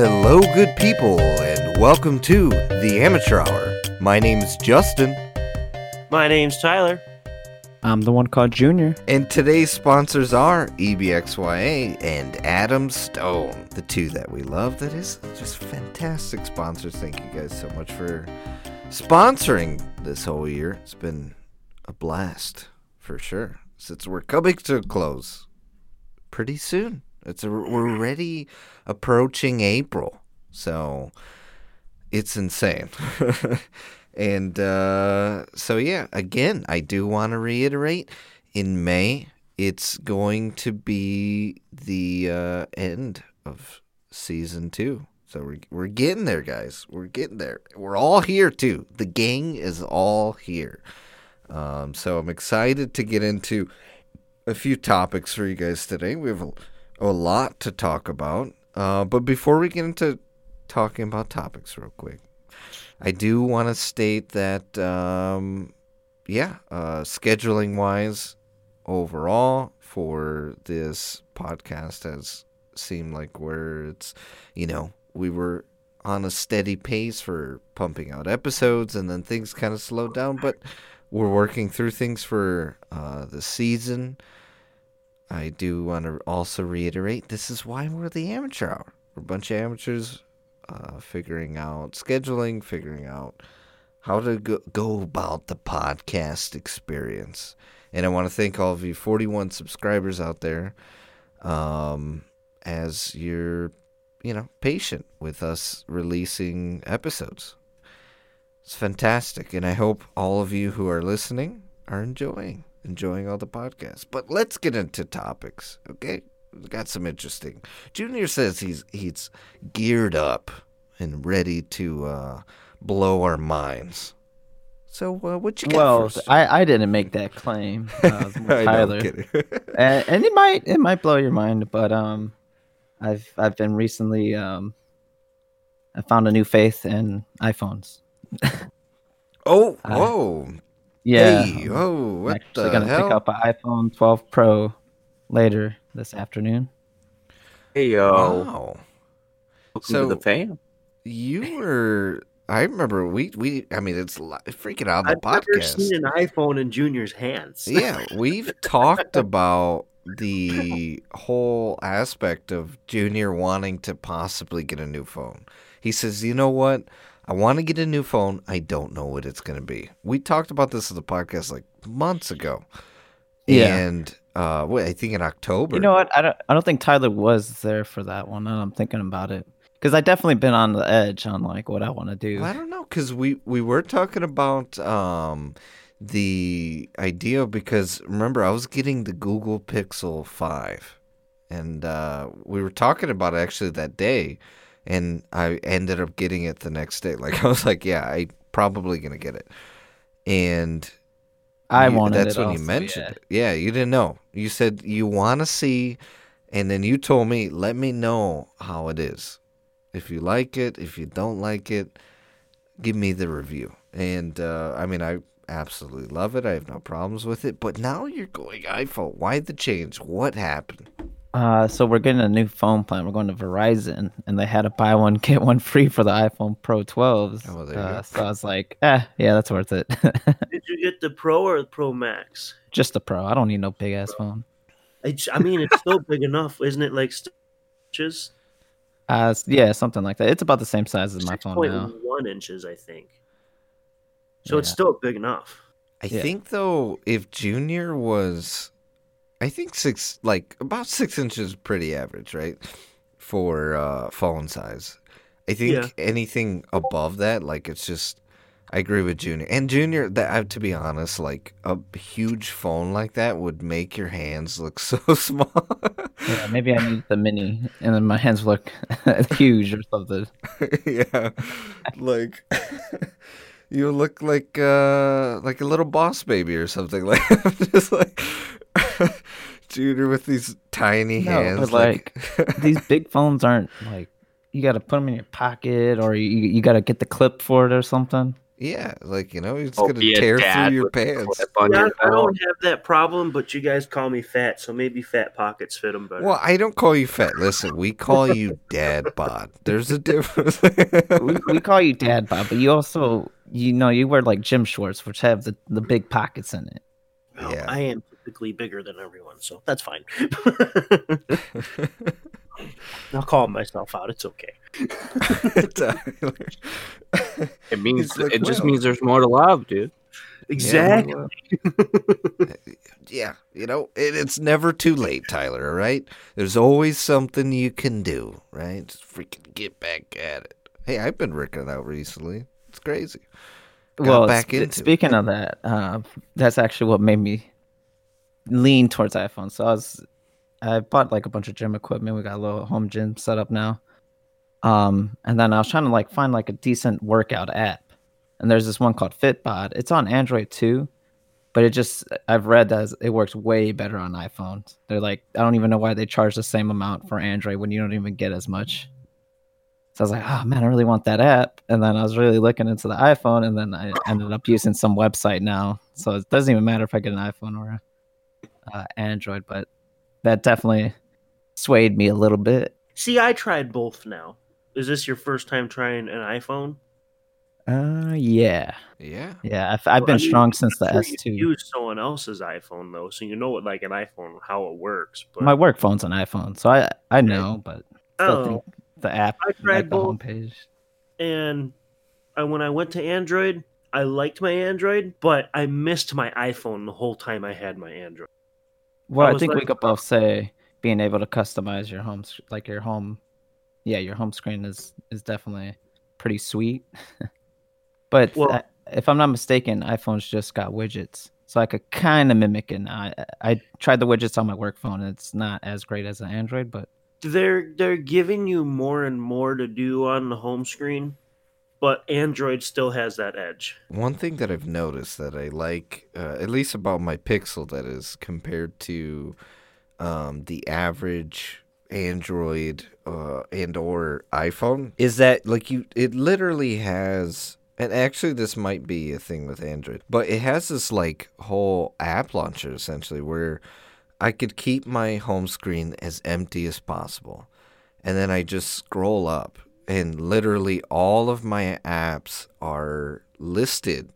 Hello, good people, and welcome to the Amateur Hour. My name's Justin. My name's Tyler. I'm the one called Junior. And today's sponsors are EBXYA and Adam Stone, the two that we love. That is just fantastic sponsors. Thank you guys so much for sponsoring this whole year. It's been a blast, for sure, since we're coming to a close pretty soon. We're already approaching April, so it's insane. And again, I do want to reiterate, in May, it's going to be the end of Season 2. So we're getting there, guys. We're getting there. We're all here, too. The gang is all here. So I'm excited to get into a few topics for you guys today. We have a lot to talk about. But before we get into talking about topics real quick, I do want to state that, scheduling-wise, overall, for this podcast has seemed like where it's, we were on a steady pace for pumping out episodes, and then things kind of slowed down, but we're working through things for the season. I do want to also reiterate, this is why we're the Amateur Hour. We're a bunch of amateurs figuring out scheduling, figuring out how to go about the podcast experience. And I want to thank all of you 41 subscribers out there as you're, patient with us releasing episodes. It's fantastic. And I hope all of you who are listening are enjoying all the podcasts. But let's get into topics, okay? We've got some interesting. Junior says he's geared up and ready to blow our minds. So what you got? Well, first? I didn't make that claim, Tyler. No, and it might blow your mind, but I've been recently I found a new faith in iPhones. Oh, whoa! Yeah. Hey, oh, what the hell? I'm actually gonna pick up an iPhone 12 Pro later this afternoon. Hey, yo. Wow. Welcome to the fam. I remember it's freaking out the podcast. I've never seen an iPhone in Junior's hands. Yeah, we've talked about the whole aspect of Junior wanting to possibly get a new phone. He says, you know what? I want to get a new phone. I don't know what it's going to be. We talked about this in the podcast like months ago. Yeah. And I think in October. You know what? I don't think Tyler was there for that one. I'm thinking about it because I definitely been on the edge on like what I want to do. I don't know because we were talking about the idea because remember I was getting the Google Pixel 5, and we were talking about it actually that day, and I ended up getting it the next day. Like I was like, yeah, I probably gonna get it, and. That's when you mentioned it. Yeah, you didn't know. You said you want to see, and then you told me, let me know how it is. If you like it, if you don't like it, give me the review. And, I absolutely love it. I have no problems with it. But now you're going iPhone. Why the change? What happened? So we're getting a new phone plan. We're going to Verizon, and they had to buy one, get one free for the iPhone Pro 12s. Oh, there you go. So I was like, yeah, that's worth it. Did you get the Pro or the Pro Max? Just the Pro. I don't need no big-ass phone. It's still big enough, isn't it? Like, inches? Yeah, something like that. It's about the same size as my phone now. 6.1 inches, I think. So yeah. It's still big enough. I think, though, if Junior was... I think about 6 inches is pretty average, right? For phone size. I think anything above that, like it's just, I agree with Junior. And Junior, to be honest, like a huge phone like that would make your hands look so small. Yeah, maybe I need the mini and then my hands look huge or something. Yeah, like... You look like a little boss baby or something like that. Just like Junior with these tiny hands. But like these big phones aren't like you got to put them in your pocket or you got to get the clip for it or something. Yeah, like, you know, it's going to tear through your pants. I don't have that problem, but you guys call me fat, so maybe fat pockets fit them better. Well, I don't call you fat. Listen, we call you dad bod. There's a difference. we call you dad bod, but you also, you know, you wear like gym shorts, which have the big pockets in it. Well, yeah. I am typically bigger than everyone, so that's fine. I'll call myself out. It's okay. It means like, it just means there's more to love, dude. Exactly. Yeah, you know, it's never too late, Tyler. All right, there's always something you can do. Right, just freaking get back at it. Hey, I've been working out recently. It's crazy. Speaking of that, that's actually what made me lean towards iPhone. So I bought like a bunch of gym equipment. We got a little home gym set up now. And then I was trying to like find like a decent workout app. And there's this one called FitBot. It's on Android too, but I've read that it works way better on iPhones. They're like, I don't even know why they charge the same amount for Android when you don't even get as much. So I was like, oh man, I really want that app. And then I was really looking into the iPhone, and then I ended up using some website now. So it doesn't even matter if I get an iPhone or Android, but that definitely swayed me a little bit. See, I tried both now. Is this your first time trying an iPhone? Yeah. Yeah. Yeah, I've been strong since the S2. You use someone else's iPhone, though, so you know what, like an iPhone, how it works. But... my work phone's an iPhone, so I know, but still think the app, I tried the homepage. And when I went to Android, I liked my Android, but I missed my iPhone the whole time I had my Android. Well, I think we could both say being able to customize your home, like your home, your home screen is definitely pretty sweet. But if I'm not mistaken, iPhones just got widgets, so I could kind of mimic it. Now, I tried the widgets on my work phone, and it's not as great as an Android, but they're giving you more and more to do on the home screen. But Android still has that edge. One thing that I've noticed that I like, at least about my Pixel, that is compared to the average Android and or iPhone, is that like it literally has, and actually this might be a thing with Android, but it has this like whole app launcher essentially where I could keep my home screen as empty as possible, and then I just scroll up. And literally all of my apps are listed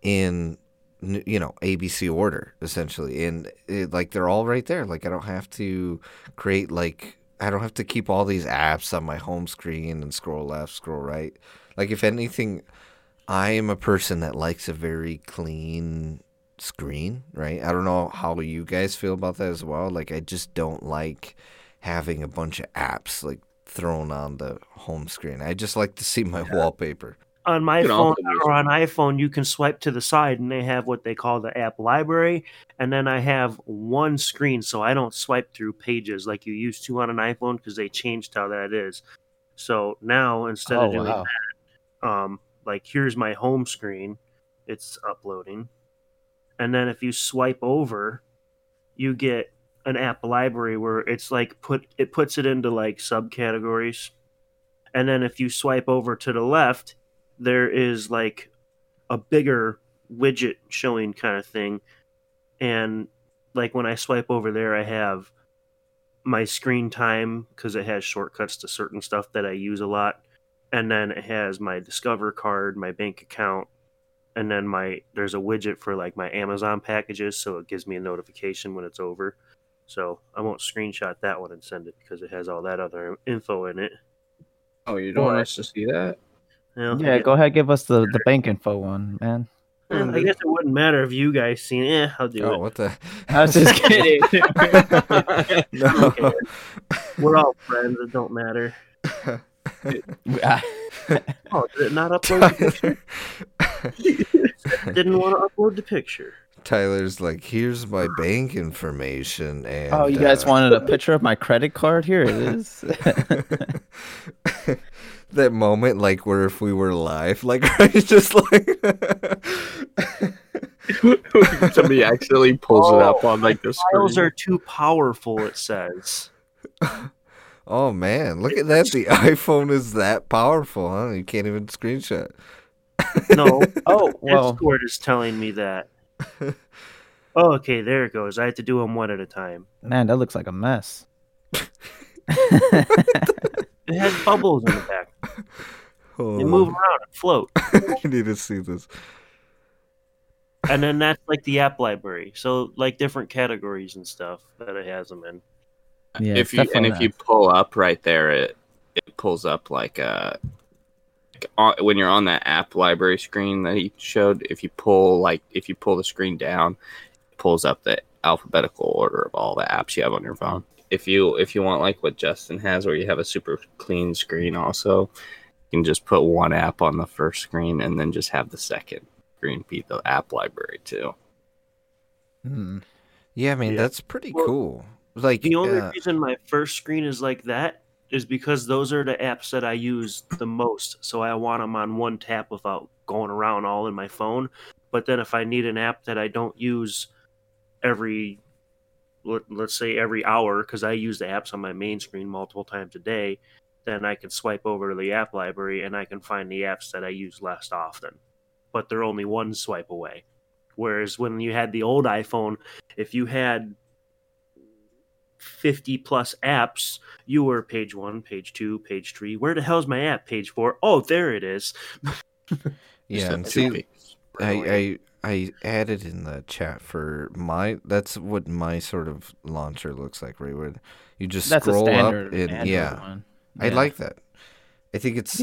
in, you know, ABC order, essentially. And they're all right there. Like, I don't have to create, like, I don't have to keep all these apps on my home screen and scroll left, scroll right. Like, if anything, I am a person that likes a very clean screen, right? I don't know how you guys feel about that as well. Like, I just don't like having a bunch of apps, like, thrown on the home screen. I just like to see my wallpaper. On my phone or on iPhone, you can swipe to the side, and they have what they call the app library. And then I have one screen, so I don't swipe through pages like you used to on an iPhone, because they changed how that is. So now instead of doing that, like here's my home screen, it's uploading, and then if you swipe over, you get an app library where it's like puts it into like subcategories. And then if you swipe over to the left, there is like a bigger widget showing kind of thing. And like when I swipe over there, I have my screen time, because it has shortcuts to certain stuff that I use a lot. And then it has my Discover card, my bank account, and then there's a widget for like my Amazon packages, so it gives me a notification when it's over. So I won't screenshot that one and send it because it has all that other info in it. Oh, you don't want us to see that? No, yeah, go ahead. Give us the bank info one, man. I guess it wouldn't matter if you guys seen it. I'll do it. Oh, what the? I was just kidding. No. We're all friends. It don't matter. Did it not upload the picture? Didn't want to upload the picture. Tyler's like, here's my bank information. And you guys wanted a picture of my credit card? Here it is. That moment, like, where if we were live, like, it's just like... Somebody actually pulls it up on, like, the screen. Files are too powerful, it says. Oh, man. Look at that. The iPhone is that powerful, huh? You can't even screenshot. No. Oh, well. Discord is telling me that. Oh, okay, there it goes. I have to do them one at a time. Man, that looks like a mess. It has bubbles in the back. Oh. They move around and float. You need to see this. And then that's like the app library. So like different categories and stuff that it has them in. Yeah, if you and if you pull up right there, it pulls up like a. When you're on that app library screen that he showed, if you pull the screen down, it pulls up the alphabetical order of all the apps you have on your phone. If you want like what Justin has, where you have a super clean screen, also you can just put one app on the first screen and then just have the second screen be the app library too. Hmm. Yeah, I mean that's pretty cool. Like the only reason my first screen is like that is because those are the apps that I use the most. So I want them on one tap without going around all in my phone. But then if I need an app that I don't use let's say every hour, because I use the apps on my main screen multiple times a day, then I can swipe over to the app library and I can find the apps that I use less often. But they're only one swipe away. Whereas when you had the old iPhone, if you had 50 plus apps, you were page 1, page 2, page 3. Where the hell's my app? Page 4. Oh, there it is. Yeah, and see, I added in the chat for my. That's what my sort of launcher looks like, right? Where you just scroll up and one. Yeah. I like that. I think it's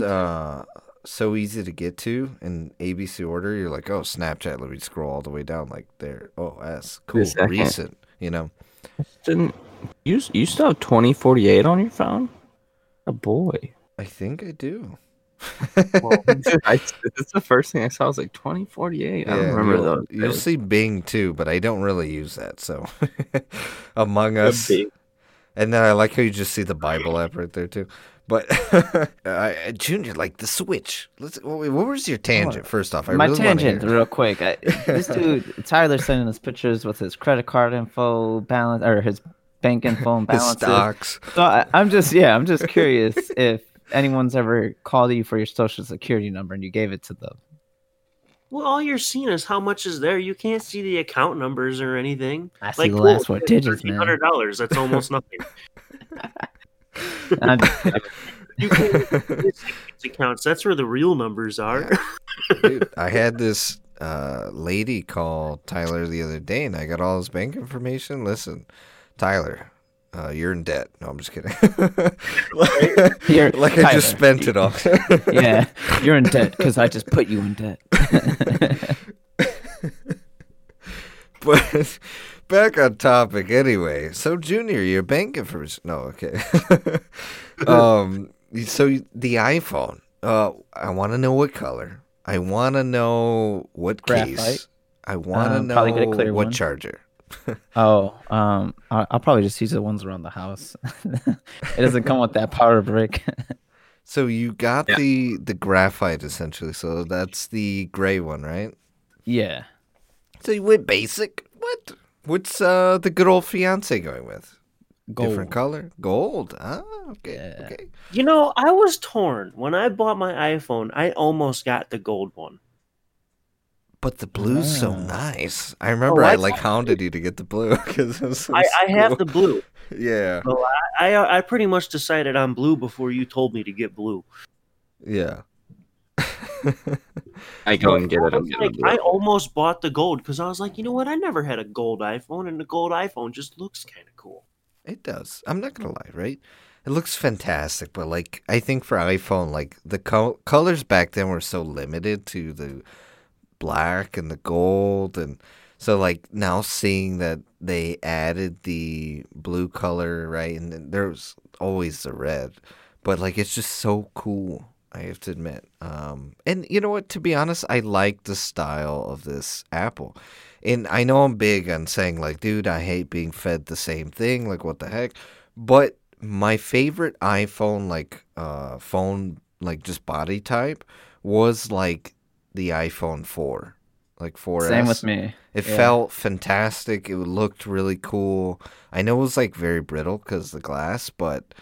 so easy to get to in ABC order. You're like, oh, Snapchat. Let me scroll all the way down, like there. Oh, that's cool. Recent, you know. Didn't you still have 2048 on your phone? Oh boy, I think I do. Well, it's the first thing I saw. I was like 2048. Yeah, I don't remember those. You'll see Bing too, but I don't really use that. So Among Us, and then I like how you just see the Bible app right there too. But Junior, like the Switch. What was your tangent? First off, real quick. This dude Tyler sending us pictures with his credit card info balance or his bank info and balances. His stocks. So I'm just curious if anyone's ever called you for your social security number and you gave it to them. Well, all you're seeing is how much is there. You can't see the account numbers or anything. I see like, the last four digits, man. $1,300. That's almost nothing. You can use accounts. That's where the real numbers are. Dude, I had this lady call Tyler the other day, and I got all his bank information. Listen, Tyler, you're in debt. No, I'm just kidding. Tyler, I just spent it all. Yeah, you're in debt because I just put you in debt. But back on topic anyway. So, Junior, your bank information. No, okay. So, the iPhone. I want to know what color. I want to know what graphite case. I want to know what charger. I'll probably just use the ones around the house. It doesn't come with that power brick. So, you got the graphite, essentially. So, that's the gray one, right? Yeah. So, you went basic. What? What's the good old fiance going with? Gold. Different color? Gold. Ah, okay. Yeah. Okay. You know, I was torn. When I bought my iPhone, I almost got the gold one. But the blue's so nice. I remember I like hounded you to get the blue because I have the blue. Yeah. So I pretty much decided on blue before you told me to get blue. Yeah. I go and get it. I almost bought the gold because I was like, you know what? I never had a gold iPhone, and the gold iPhone just looks kind of cool. It does. I'm not gonna lie, right? It looks fantastic, but like, I think for iPhone, like the colors back then were so limited to the black and the gold, and so like now seeing that they added the blue color, right? And there was always the red, but like it's just so cool. I have to admit. And you know what? To be honest, I like the style of this Apple. And I know I'm big on saying, like, dude, I hate being fed the same thing. Like, what the heck? But my favorite iPhone, like, just body type was, like, the iPhone 4. Like, 4S. Same with me. It felt fantastic. It looked really cool. I know it was, like, very brittle because the glass, but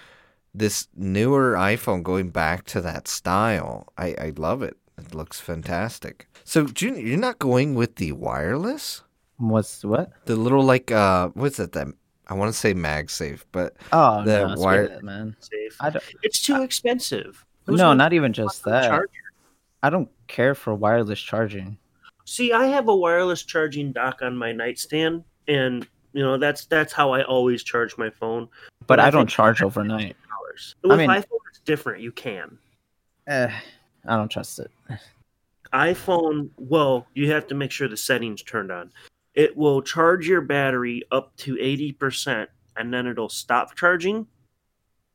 this newer iPhone going back to that style, I love it. It looks fantastic. So, Junior, you're not going with the wireless? What's what? The little, like, what's that? I want to say MagSafe, but the wire, man. It's too expensive. No, not even just that. Charger? I don't care for wireless charging. See, I have a wireless charging dock on my nightstand, and you know that's how I always charge my phone. But I don't charge overnight. With iPhone, it's different. You can. I don't trust it. iPhone, well, you have to make sure the settings turned on. It will charge your battery up to 80%, and then it'll stop charging.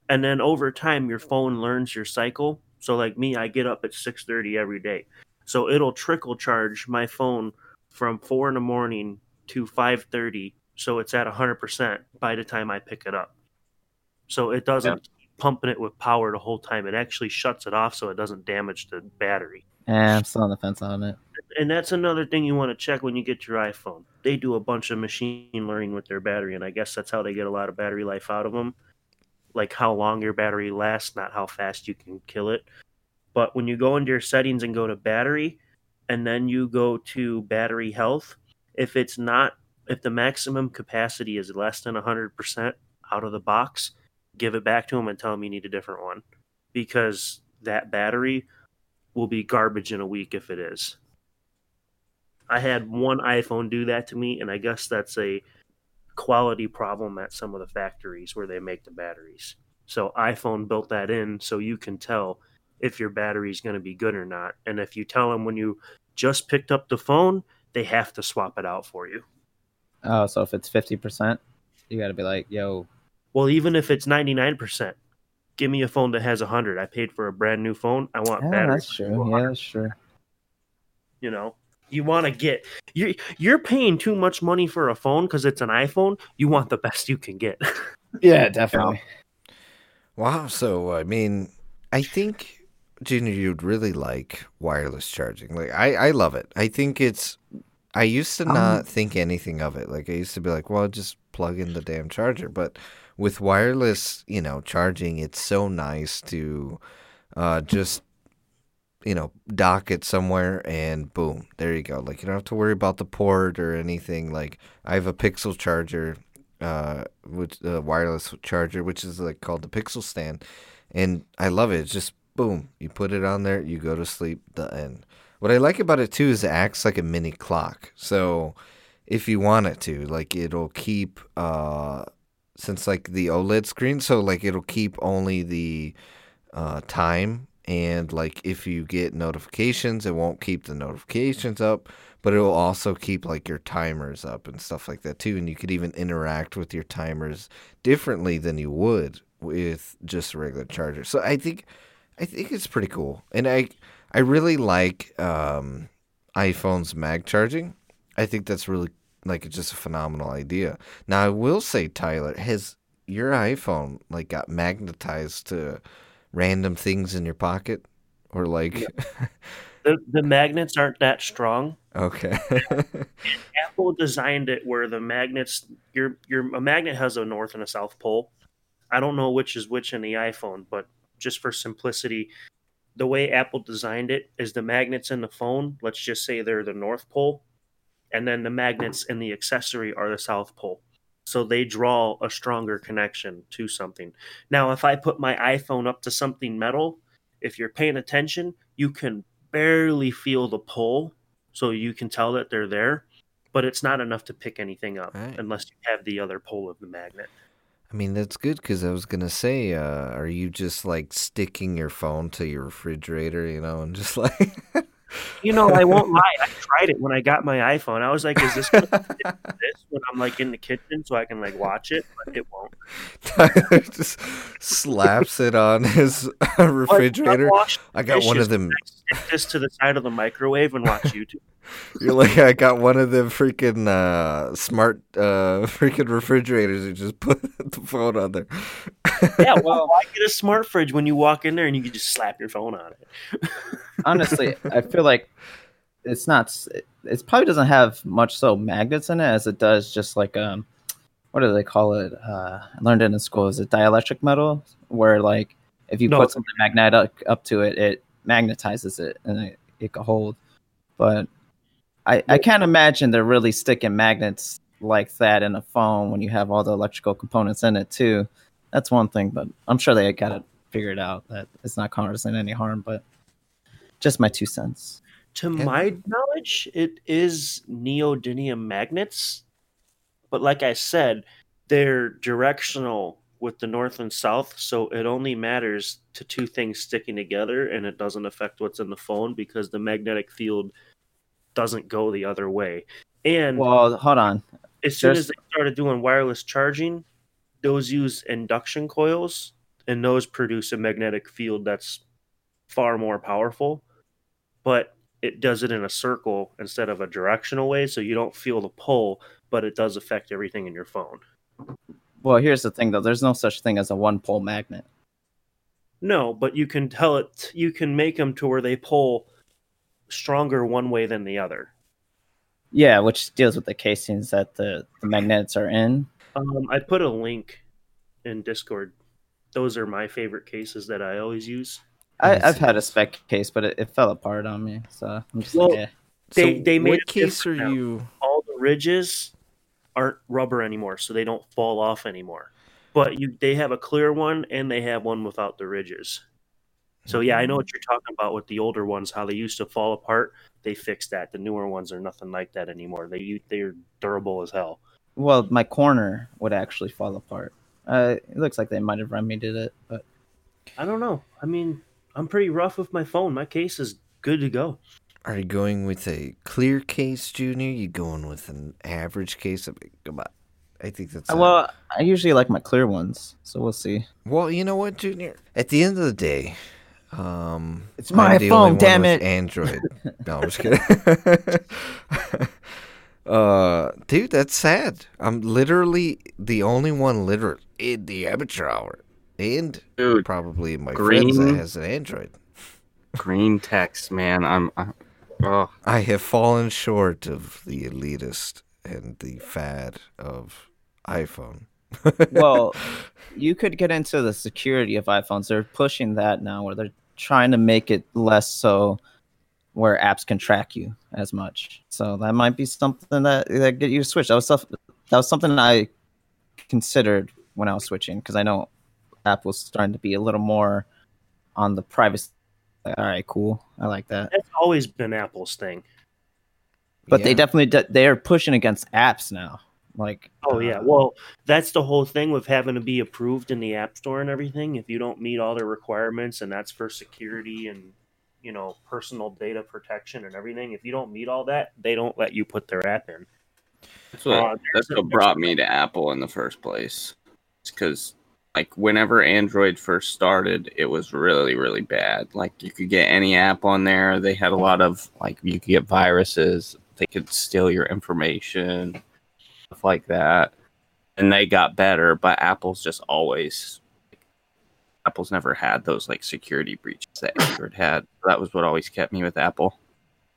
And then over time, your phone learns your cycle. So like me, I get up at 6:30 every day. So it'll trickle charge my phone from 4 in the morning to 5:30. So it's at 100% by the time I pick it up. So it doesn't keep pumping it with power the whole time. It actually shuts it off so it doesn't damage the battery. I'm still on the fence on it. And that's another thing you want to check when you get your iPhone. They do a bunch of machine learning with their battery, and I guess that's how they get a lot of battery life out of them. Like how long your battery lasts, not how fast you can kill it. But when you go into your settings and go to battery, and then you go to battery health, if the maximum capacity is less than 100% out of the box, give it back to them and tell them you need a different one. Because that battery will be garbage in a week if it is. I had one iPhone do that to me, and I guess that's a quality problem at some of the factories where they make the batteries. So iPhone built that in so you can tell if your battery is going to be good or not. And if you tell them when you just picked up the phone, they have to swap it out for you. Oh, so if it's 50%, you got to be like, yo. Well, even if it's 99%. Give me a phone that has 100. I paid for a brand new phone. I want battery. That's true. Yeah, that's true. You know, you want to get... You're paying too much money for a phone because it's an iPhone. You want the best you can get. Yeah, definitely. Wow. So, I mean, I think, Junior, you'd really like wireless charging. Like, I love it. I think it's... I used to not think anything of it. Like, I used to be like, well, just plug in the damn charger. But... with wireless, you know, charging, it's so nice to just, you know, dock it somewhere and boom, there you go. Like, you don't have to worry about the port or anything. Like, I have a Pixel charger, which wireless charger, which is like called the Pixel Stand, and I love it. It's just boom, you put it on there, you go to sleep. The end. What I like about it too is it acts like a mini clock. So, if you want it to, like, it'll keep since like the OLED screen, so like it'll keep only the time, and like if you get notifications, it won't keep the notifications up, but it will also keep like your timers up and stuff like that too. And you could even interact with your timers differently than you would with just a regular charger. So I think it's pretty cool, and I really like iPhone's mag charging. I think that's really cool. Like, it's just a phenomenal idea. Now, I will say, Tyler, has your iPhone, like, got magnetized to random things in your pocket? Or, like... Yeah. The magnets aren't that strong. Okay. Apple designed it where the magnets... Your a magnet has a north and a south pole. I don't know which is which in the iPhone, but just for simplicity, the way Apple designed it is the magnets in the phone, let's just say they're the north pole, and then the magnets in the accessory are the south pole. So they draw a stronger connection to something. Now, if I put my iPhone up to something metal, if you're paying attention, you can barely feel the pull, so you can tell that they're there, but it's not enough to pick anything up unless you have the other pole of the magnet. I mean, that's good, because I was going to say, are you just, like, sticking your phone to your refrigerator, you know, and just, like... You know, I won't lie. I tried it when I got my iPhone. I was like, is this going to fit this when I'm, like, in the kitchen so I can, like, watch it? But it won't. Tyler just slaps it on his refrigerator. I got one of them. I stick this to the side of the microwave and watch YouTube. You're like, I got one of them freaking smart freaking refrigerators. You just put the phone on there. Yeah, well, why get a smart fridge when you walk in there and you can just slap your phone on it? Honestly, I feel like it probably doesn't have much so magnets in it as it does just like what do they call it? I learned it in school. Is it dielectric metal? Where like if you put something magnetic up to it, it magnetizes it and it it could hold. But I can't imagine they're really sticking magnets like that in a phone when you have all the electrical components in it too. That's one thing, but I'm sure they got it figured out that it's not causing any harm, but just my 2 cents. To my knowledge, it is neodymium magnets, but like I said, they're directional with the north and south, so it only matters to two things sticking together, and it doesn't affect what's in the phone because the magnetic field doesn't go the other way. And well, hold on. As soon as they started doing wireless charging, those use induction coils, and those produce a magnetic field that's far more powerful, but it does it in a circle instead of a directional way, so you don't feel the pull, but it does affect everything in your phone. Well, here's the thing, though. There's no such thing as a one-pole magnet. No, but you can tell it. You can make them to where they pull stronger one way than the other. Yeah, which deals with the casings that the magnets are in. I put a link in Discord. Those are my favorite cases that I always use. I've had a Spec case, but it fell apart on me. So I'm just They made what case are you? All the ridges aren't rubber anymore, so they don't fall off anymore. But they have a clear one, and they have one without the ridges. So yeah, I know what you're talking about with the older ones, how they used to fall apart. They fixed that. The newer ones are nothing like that anymore. They're durable as hell. Well, my corner would actually fall apart. It looks like they might have remedied it, but I don't know. I mean, I'm pretty rough with my phone. My case is good to go. Are you going with a clear case, Junior? You going with an average case? I mean, come on. I think that's... Well, I usually like my clear ones, so we'll see. Well, you know what, Junior? At the end of the day, it's my phone, damn it! Android. No, I'm just kidding. Dude, that's sad. I'm literally the only one in the amateur hour. And dude, probably my friends that has an Android. Green text, man. I have fallen short of the elitist and the fad of iPhone. Well, you could get into the security of iPhones. They're pushing that now where they're trying to make it less so where apps can track you as much. So that might be something that get you to switch. That was something I considered when I was switching because I know Apple's starting to be a little more on the privacy. Like, all right, cool. I like that. That's always been Apple's thing. But yeah, they definitely they are pushing against apps now. Like, oh yeah, well that's the whole thing with having to be approved in the App Store and everything. If you don't meet all the requirements, and that's for security and personal data protection and everything. If you don't meet all that, they don't let you put their app in. That's what brought me to Apple in the first place. It's because like whenever Android first started, it was really, really bad. Like you could get any app on there. They had a lot of you could get viruses. They could steal your information, stuff like that. And they got better, but Apple's just always... Apple's never had those security breaches that Android had. That was what always kept me with Apple.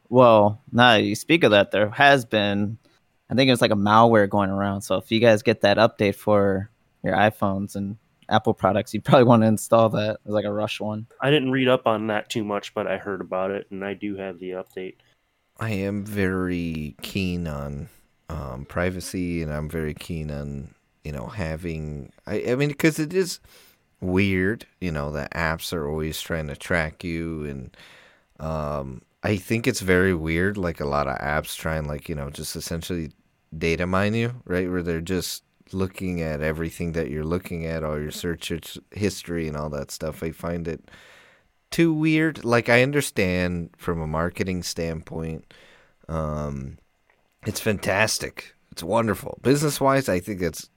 Well, now you speak of that, there has been, I think it was a malware going around. So if you guys get that update for your iPhones and Apple products, you probably want to install that. It was a rush one. I didn't read up on that too much, but I heard about it, and I do have the update. I am very keen on privacy, and I'm very keen on having... I mean, because it is weird, the apps are always trying to track you, and I think it's very weird, a lot of apps trying just essentially data mine you, right, where they're just looking at everything that you're looking at, all your search history and all that stuff. I find it too weird. I understand from a marketing standpoint, it's fantastic, it's wonderful business wise. I think it's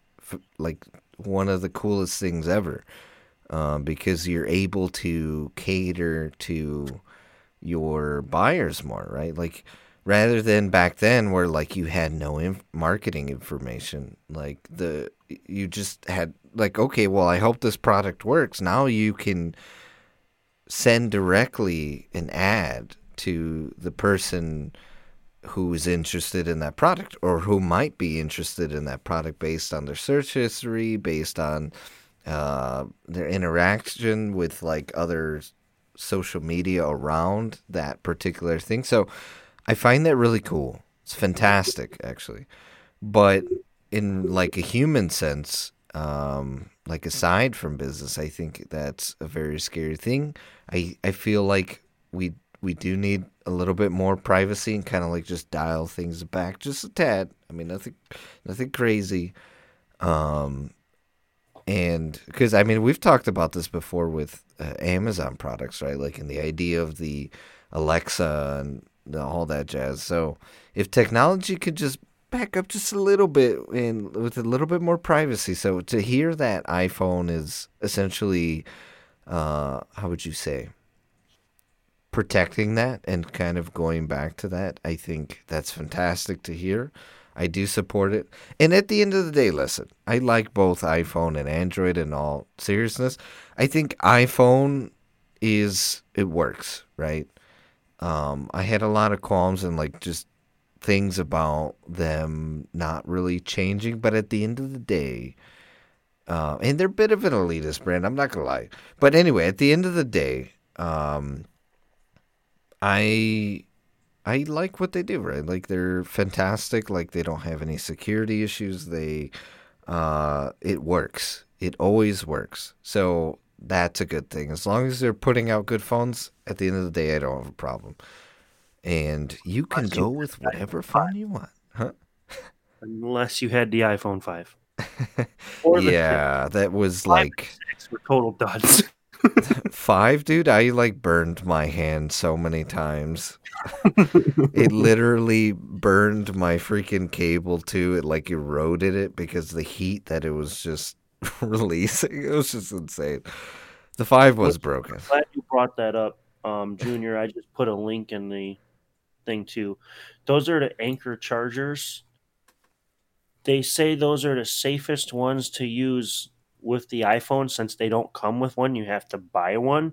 one of the coolest things ever. Because you're able to cater to your buyers more, right? Rather than back then where you had no marketing information, you just had okay, well, I hope this product works. Now you can send directly an ad to the person who is interested in that product or who might be interested in that product based on their search history, based on their interaction with other social media around that particular thing. So I find that really cool. It's fantastic, actually. But in like a human sense, like aside from business, I think that's a very scary thing. I feel like we do need a little bit more privacy and kind of like just dial things back just a tad. I mean, nothing crazy. And because, I mean, we've talked about this before with Amazon products, right? Like in the idea of the Alexa and all that jazz. So if technology could just back up just a little bit and with a little bit more privacy. So to hear that iPhone is essentially, how would you say, protecting that and kind of going back to that, I think that's fantastic to hear. I do support it. And at the end of the day, listen, I like both iPhone and Android in all seriousness. I think iPhone it works, right? I had a lot of qualms and like just things about them not really changing. But at the end of the day, and they're a bit of an elitist brand, I'm not going to lie. But anyway, at the end of the day, I like what they do, right? Like, they're fantastic. Like, they don't have any security issues. It works. It always works. So that's a good thing. As long as they're putting out good phones, at the end of the day, I don't have a problem. And you can go with whatever phone you want. Huh? Unless you had the iPhone 5. Or the that was like... 6 were total duds. 5, dude, I like burned my hand so many times. It literally burned my freaking cable too. It like eroded it because the heat that it was just releasing. It was just insane. The 5 was broken. I'm glad you brought that up, Junior. I just put a link in the thing too. Those are the Anker chargers. They say those are the safest ones to use with the iPhone, since they don't come with one, you have to buy one.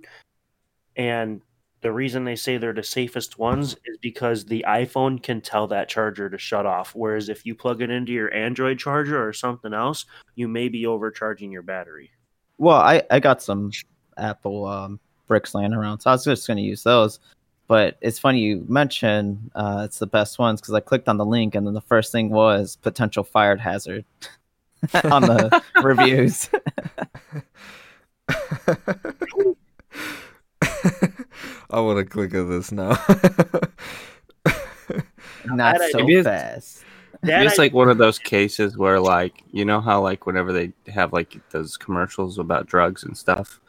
And the reason they say they're the safest ones is because the iPhone can tell that charger to shut off. Whereas if you plug it into your Android charger or something else, you may be overcharging your battery. Well, I got some Apple bricks laying around, so I was just going to use those. But it's funny you mention it's the best ones, because I clicked on the link and then the first thing was potential fire hazard. On the reviews. I want to click on this now. Not that so fast. It's like one of those cases where, like, you know how, like, whenever they have, like, those commercials about drugs and stuff,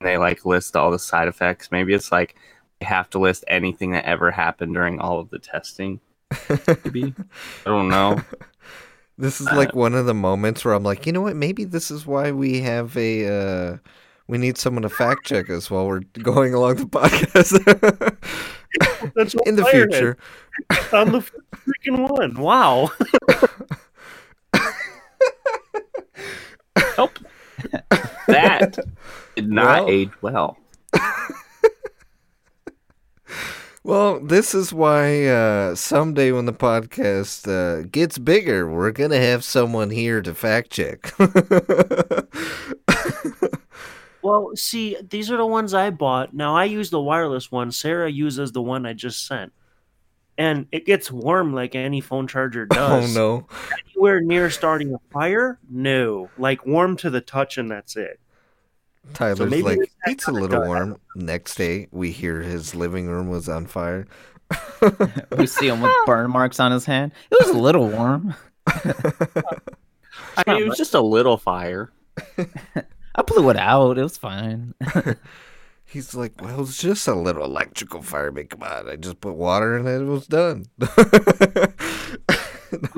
and they, like, list all the side effects. Maybe it's, like, they have to list anything that ever happened during all of the testing. Maybe. I don't know. This is like one of the moments where I'm like, you know what? Maybe this is why we have we need someone to fact check us while we're going along the podcast. That's in the future. I'm the freaking one. Wow. Nope. That did not age well. Well, this is why someday when the podcast gets bigger, we're going to have someone here to fact check. Well, see, these are the ones I bought. Now, I use the wireless one. Sarah uses the one I just sent. And it gets warm like any phone charger does. Oh, no. Anywhere near starting a fire? No. Like, warm to the touch, and that's it. Tyler's so like, it's a little warm. Next day, we hear his living room was on fire. We see him with burn marks on his hand. It was a little warm. I mean, it was just a little fire. I blew it out. It was fine. He's like, well, it was just a little electrical fire. I mean, come on. I just put water in it. It was done.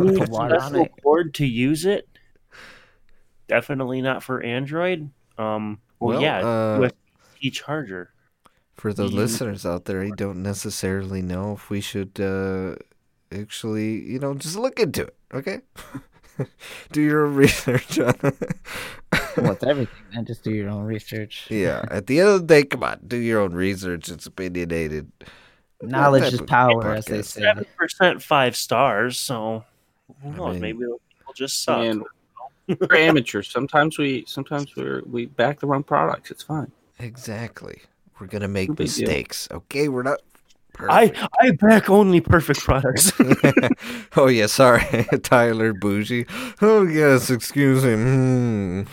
Ooh, special cord to use it? Definitely not for Android. With each charger. For the listeners out there, I don't necessarily know if we should actually, you know, just look into it, okay? Do your own research on it. Well, it's everything, man. Just do your own research. Yeah, at the end of the day, come on, do your own research. It's opinionated. Knowledge is power, as they say. 7% 5 stars, so who knows? Maybe people just suck. Man. We're amateurs. Sometimes we back the wrong products. It's fine. Exactly. We're going to make mistakes. Okay? We're not perfect. I back only perfect products. Oh, yeah. Sorry. Tyler Bougie. Oh, yes. Excuse me.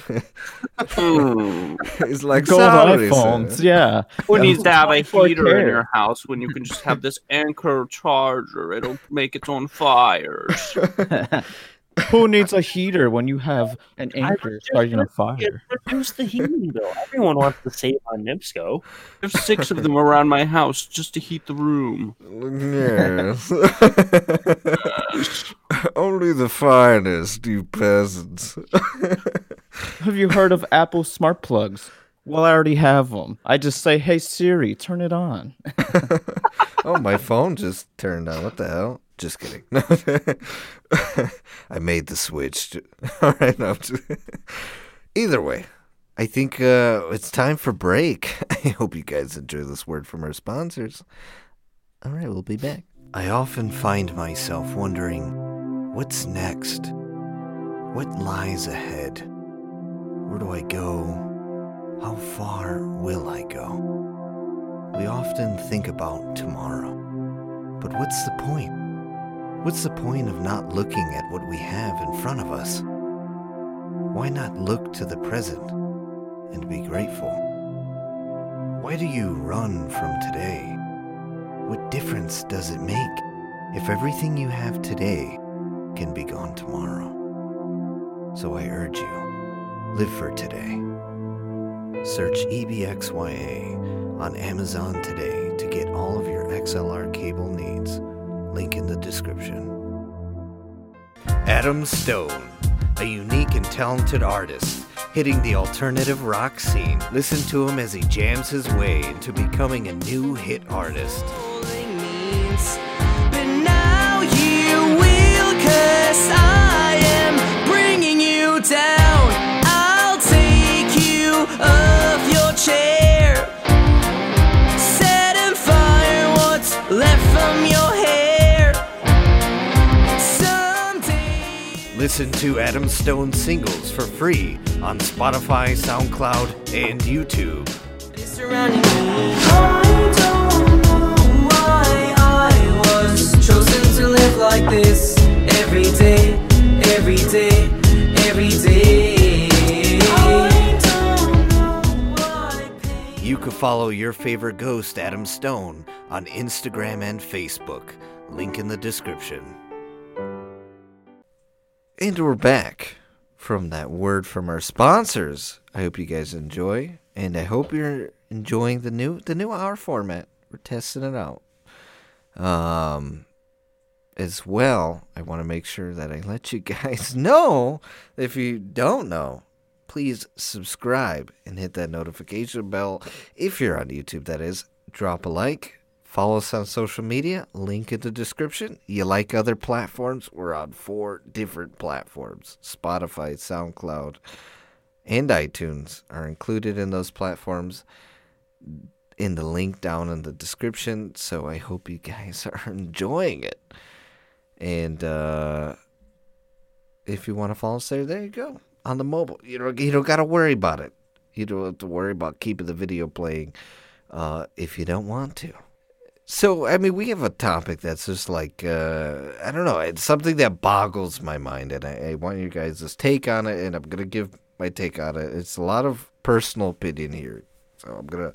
It's like Gold iPhones. Yeah. Who needs to have a heater in your house when you can just have this Anker charger? It'll make its own fires. Who needs a heater when you have an Anker starting a fire? Reduce the heating bill. Everyone wants to save on Nipsco. There's 6 of them around my house just to heat the room. Yes. Only the finest, you peasants. Have you heard of Apple smart plugs? Well, I already have them. I just say, hey, Siri, turn it on. Oh, my phone just turned on. What the hell? Just kidding. No, I made the switch. All right. No, either way, I think it's time for break. I hope you guys enjoy this word from our sponsors. All right, we'll be back. I often find myself wondering, what's next? What lies ahead? Where do I go? How far will I go? We often think about tomorrow, but what's the point? What's the point of not looking at what we have in front of us? Why not look to the present and be grateful? Why do you run from today? What difference does it make if everything you have today can be gone tomorrow? So I urge you, live for today. Search EBXYA on Amazon today to get all of your XLR cable needs. Link in the description. Adam Stone, a unique and talented artist, hitting the alternative rock scene. Listen to him as he jams his way into becoming a new hit artist. But now you will, 'cause I am bringing you down. I'll take you off your chair. Set and fire what's left from your hair. Listen to Adam Stone singles for free on Spotify, SoundCloud, and YouTube. I don't know why I was chosen to live like this every day, every day, every day. I don't know why pain. You can follow your favorite ghost, Adam Stone, on Instagram and Facebook. Link in the description. And we're back from that word from our sponsors. I hope you guys enjoy, and I hope you're enjoying the new hour format. We're testing it out. As well, I want to make sure that I let you guys know, if you don't know, please subscribe and hit that notification bell. If you're on YouTube, that is, drop a like. Follow us on social media, link in the description. You like other platforms? We're on 4 different platforms. Spotify, SoundCloud, and iTunes are included in those platforms in the link down in the description. So I hope you guys are enjoying it. And if you want to follow us there you go. On the mobile, you don't got to worry about it. You don't have to worry about keeping the video playing if you don't want to. So, I mean, we have a topic that's just like, I don't know, it's something that boggles my mind, and I want you guys' take on it, and I'm going to give my take on it. It's a lot of personal opinion here, so I'm going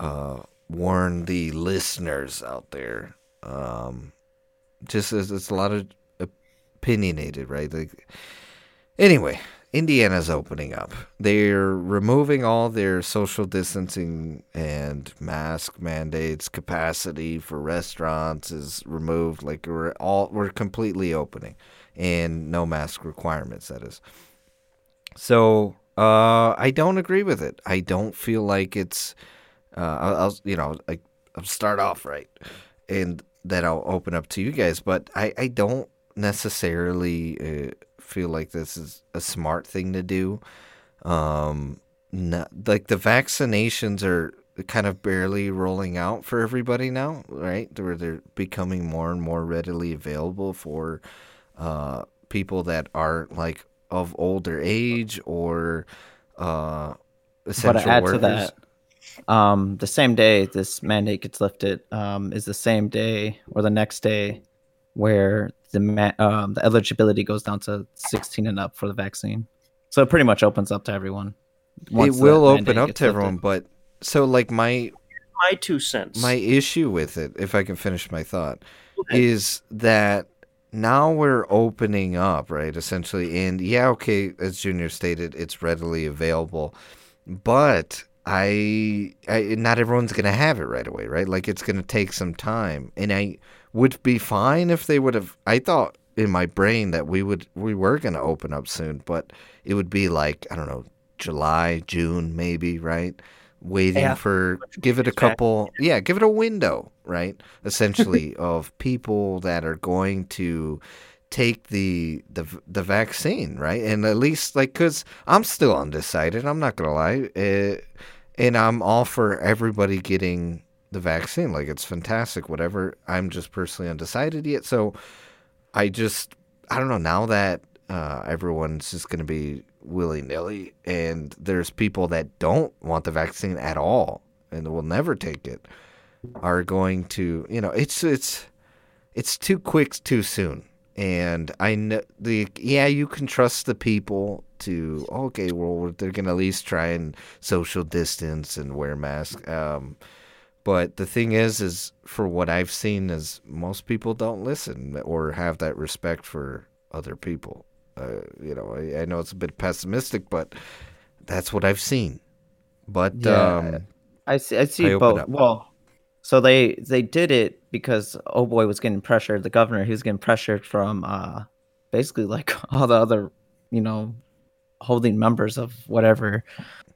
to warn the listeners out there. Just it's a lot of opinionated, right? Like, anyway, Indiana's opening up. They're removing all their social distancing and mask mandates. Capacity for restaurants is removed. Like we're completely opening, and no mask requirements. That is. So I don't agree with it. I don't feel like it's. I'll start off right, and then I'll open up to you guys. But I don't necessarily. Feel like this is a smart thing to do. Not, like the vaccinations are kind of barely rolling out for everybody now, right? They're becoming more and more readily available for people that are like of older age or essential workers. But to add to that, The same day this mandate gets lifted is the same day or the next day where the eligibility goes down to 16 and up for the vaccine. So it pretty much opens up to everyone. It will open up to everyone, but so like my 2 cents. My issue with it, if I can finish my thought, is that now we're opening up, right, essentially. And yeah, okay, as Junior stated, it's readily available, but I not everyone's going to have it right away, right? Like it's going to take some time. And I would be fine if they would have, I thought in my brain that we were going to open up soon, but it would be like, I don't know, July, June maybe, right? Waiting for, give it a couple, give it a window, right? Essentially of people that are going to take the vaccine, right? And at least like, cause I'm still undecided. I'm not going to lie. And I'm all for everybody getting the vaccine. Like it's fantastic, whatever. I'm just personally undecided yet. So I don't know now that everyone's just going to be willy-nilly, and there's people that don't want the vaccine at all and will never take it are going to, you know, it's too quick, too soon. And I know you can trust the people to, okay, well, they're going to at least try and social distance and wear masks. But the thing is for what I've seen is most people don't listen or have that respect for other people. You know, I know it's a bit pessimistic, but that's what I've seen. But I see both. Well, so they did it because O'Boy was getting pressured. The governor, he was getting pressured from basically like all the other, you know, holding members of whatever.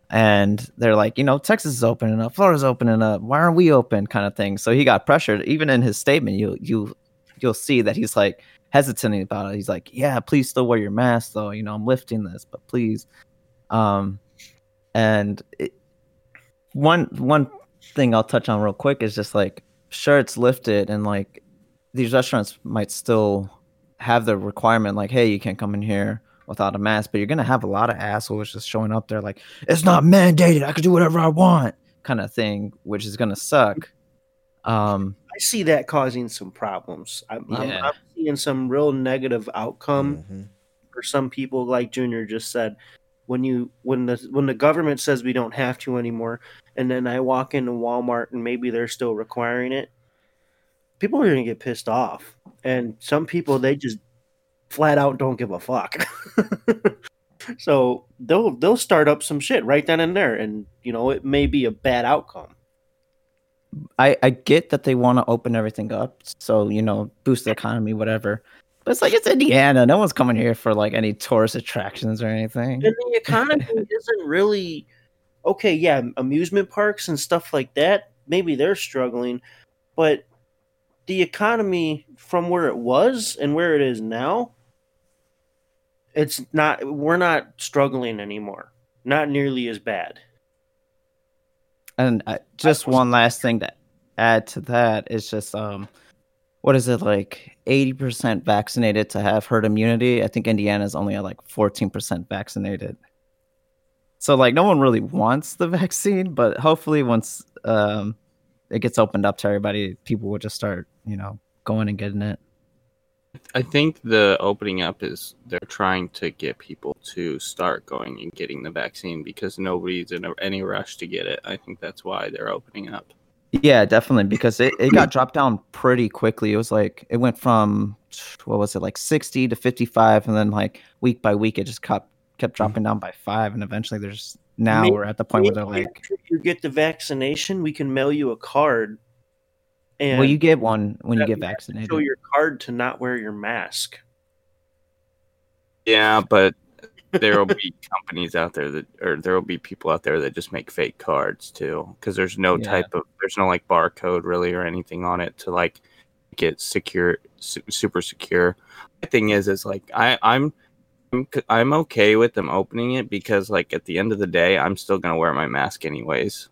And they're like, you know, Texas is opening up, Florida's opening up. Why aren't we open? Kind of thing. So he got pressured. Even in his statement, you'll see that he's like hesitant about it. He's like, yeah, please still wear your mask though, you know, I'm lifting this, but please. And one thing I'll touch on real quick is just like, sure, it's lifted, and like these restaurants might still have the requirement like, hey, you can't come in here without a mask, but you're gonna have a lot of assholes just showing up there like, it's not mandated, I can do whatever I want, kind of thing, which is gonna suck. I see that causing some problems. I'm seeing some real negative outcome for some people. Like Junior just said, when the government says we don't have to anymore, and then I walk into Walmart and maybe they're still requiring it, people are going to get pissed off. And some people, they just flat out don't give a fuck. So they'll start up some shit right then and there, and you know, it may be a bad outcome. I get that they want to open everything up, so, you know, boost the economy, whatever. But it's like, it's Indiana. No one's coming here for like any tourist attractions or anything. And the economy isn't really okay. Yeah, amusement parks and stuff like that, maybe they're struggling, but the economy from where it was and where it is now, it's not. We're not struggling anymore. Not nearly as bad. And just one last thing to add to that is just, what is it, like 80% vaccinated to have herd immunity? I think Indiana's only at like 14% vaccinated. So like no one really wants the vaccine, but hopefully once it gets opened up to everybody, people will just start, you know, going and getting it. I think the opening up is they're trying to get people to start going and getting the vaccine because nobody's in any rush to get it. I think that's why they're opening up. Yeah, definitely, because it got dropped down pretty quickly. It was like, it went from, what was it, like 60 to 55, and then like week by week it just kept dropping down by 5, and eventually we're at the point where they're like, if you get the vaccination, we can mail you a card. And well, you get one when you get vaccinated. Show your card to not wear your mask. Yeah, but there will be companies out there there will be people out there that just make fake cards too, because there's no there's no like barcode really or anything on it to like get secure, super secure. The thing is like I'm okay with them opening it because like at the end of the day, I'm still gonna wear my mask anyways,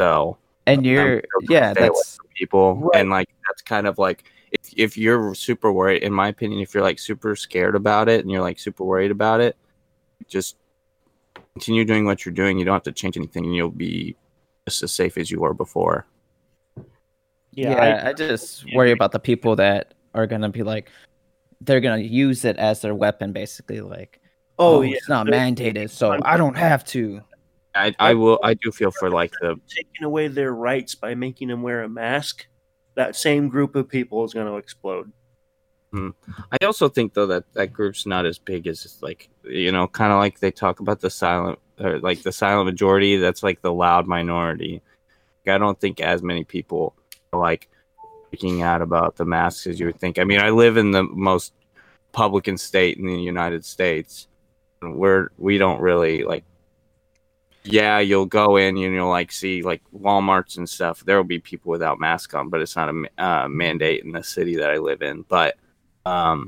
so. And you're, yeah, that's people. Right. And like, that's kind of like, if you're super worried, in my opinion, if you're like super scared about it and you're like super worried about it, just continue doing what you're doing. You don't have to change anything and you'll be just as safe as you were before. Yeah, I just worry about the people that are going to be like, they're going to use it as their weapon, basically. Like, it's not mandated, so I don't have to. I do feel for like the taking away their rights by making them wear a mask. That same group of people is going to explode. I also think though that group's not as big as like, you know, kind of like they talk about the silent or like the silent majority. That's like the loud minority. Like, I don't think as many people are like freaking out about the masks as you would think. I mean, I live in the most Republican state in the United States. We don't really like. Yeah, you'll go in and you'll like see like Walmarts and stuff. There will be people without masks on, but it's not a mandate in the city that I live in. But a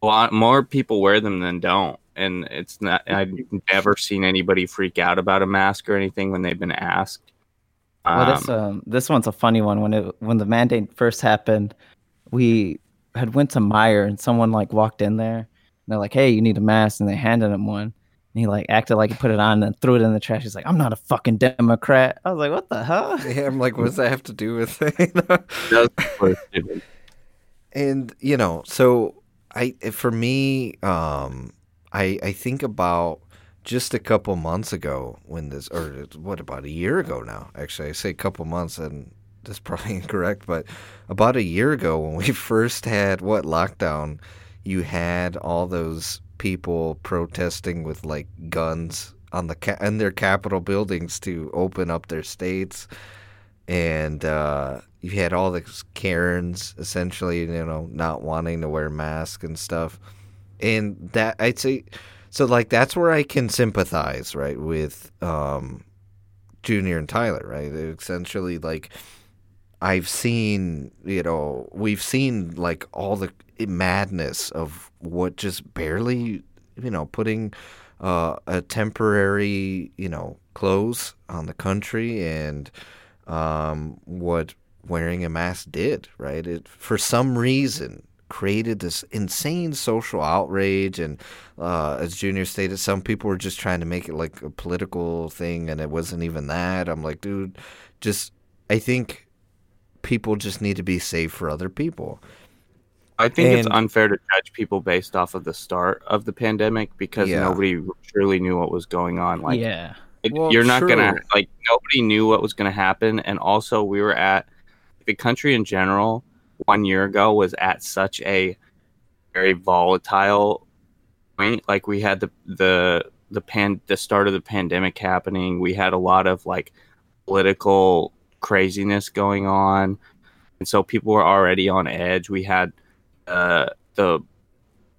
lot more people wear them than don't, and it's not. I've never seen anybody freak out about a mask or anything when they've been asked. This one's a funny one. When the mandate first happened, we had went to Meijer and someone like walked in there and they're like, "Hey, you need a mask," and they handed him one. And he like acted like he put it on and threw it in the trash. He's like, "I'm not a fucking Democrat." I was like, "What the hell?" Yeah, I'm like, "What does that have to do with it?" And you know, so I think about just a couple months ago when this, or what about a year ago now? Actually, I say a couple months, and that's probably incorrect, but about a year ago when we first had lockdown, you had all those people protesting with like guns on in their Capitol buildings to open up their states, and you had all the Karens essentially, you know, not wanting to wear masks and stuff, and that I'd say, so like that's where I can sympathize, right, with Junior and Tyler, right? Essentially, like I've seen, you know, we've seen like all the madness of what just barely, you know, putting a temporary, you know, close on the country and what wearing a mask did, right? It, for some reason, created this insane social outrage. And as Junior stated, some people were just trying to make it like a political thing, and it wasn't even that. I'm like, dude, I think people just need to be safe for other people. I think it's unfair to judge people based off of the start of the pandemic because nobody truly knew what was going on. Like, you're not gonna, like, nobody knew what was gonna happen. And also, we were at the country in general 1 year ago was at such a very volatile point. Like, we had the start of the pandemic happening. We had a lot of like political craziness going on, and so people were already on edge. We had a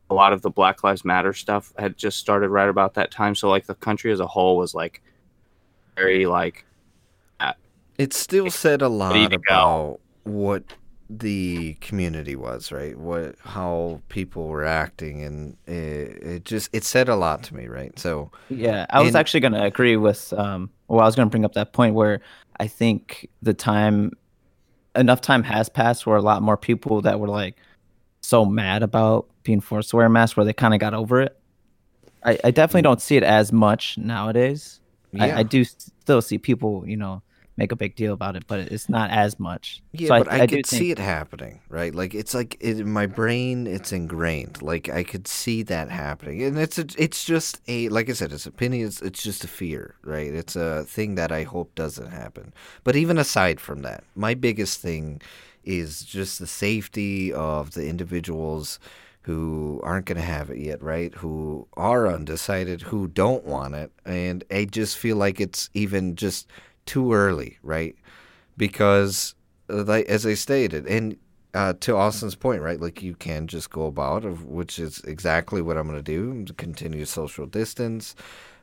lot of the Black Lives Matter stuff had just started right about that time. So like the country as a whole was like very like. It still said a lot about what the community was, right? How people were acting, and it said a lot to me, right? So yeah, I was actually going to agree with. I was going to bring up that point where I think enough time has passed where a lot more people that were like. So mad about being forced to wear a mask where they kind of got over it. I definitely don't see it as much nowadays. Yeah. I do still see people, you know, make a big deal about it, but it's not as much. Yeah, so but I could see it happening, right? Like it's like in my brain, it's ingrained. Like I could see that happening, and it's just a, like I said, it's opinion. It's just a fear, right? It's a thing that I hope doesn't happen. But even aside from that, my biggest thing is just the safety of the individuals who aren't going to have it yet, right? Who are undecided, who don't want it. And I just feel like it's even just too early, right? Because as I stated, and to Austin's point, right? Like you can just go about, which is exactly what I'm going to do, continue social distance.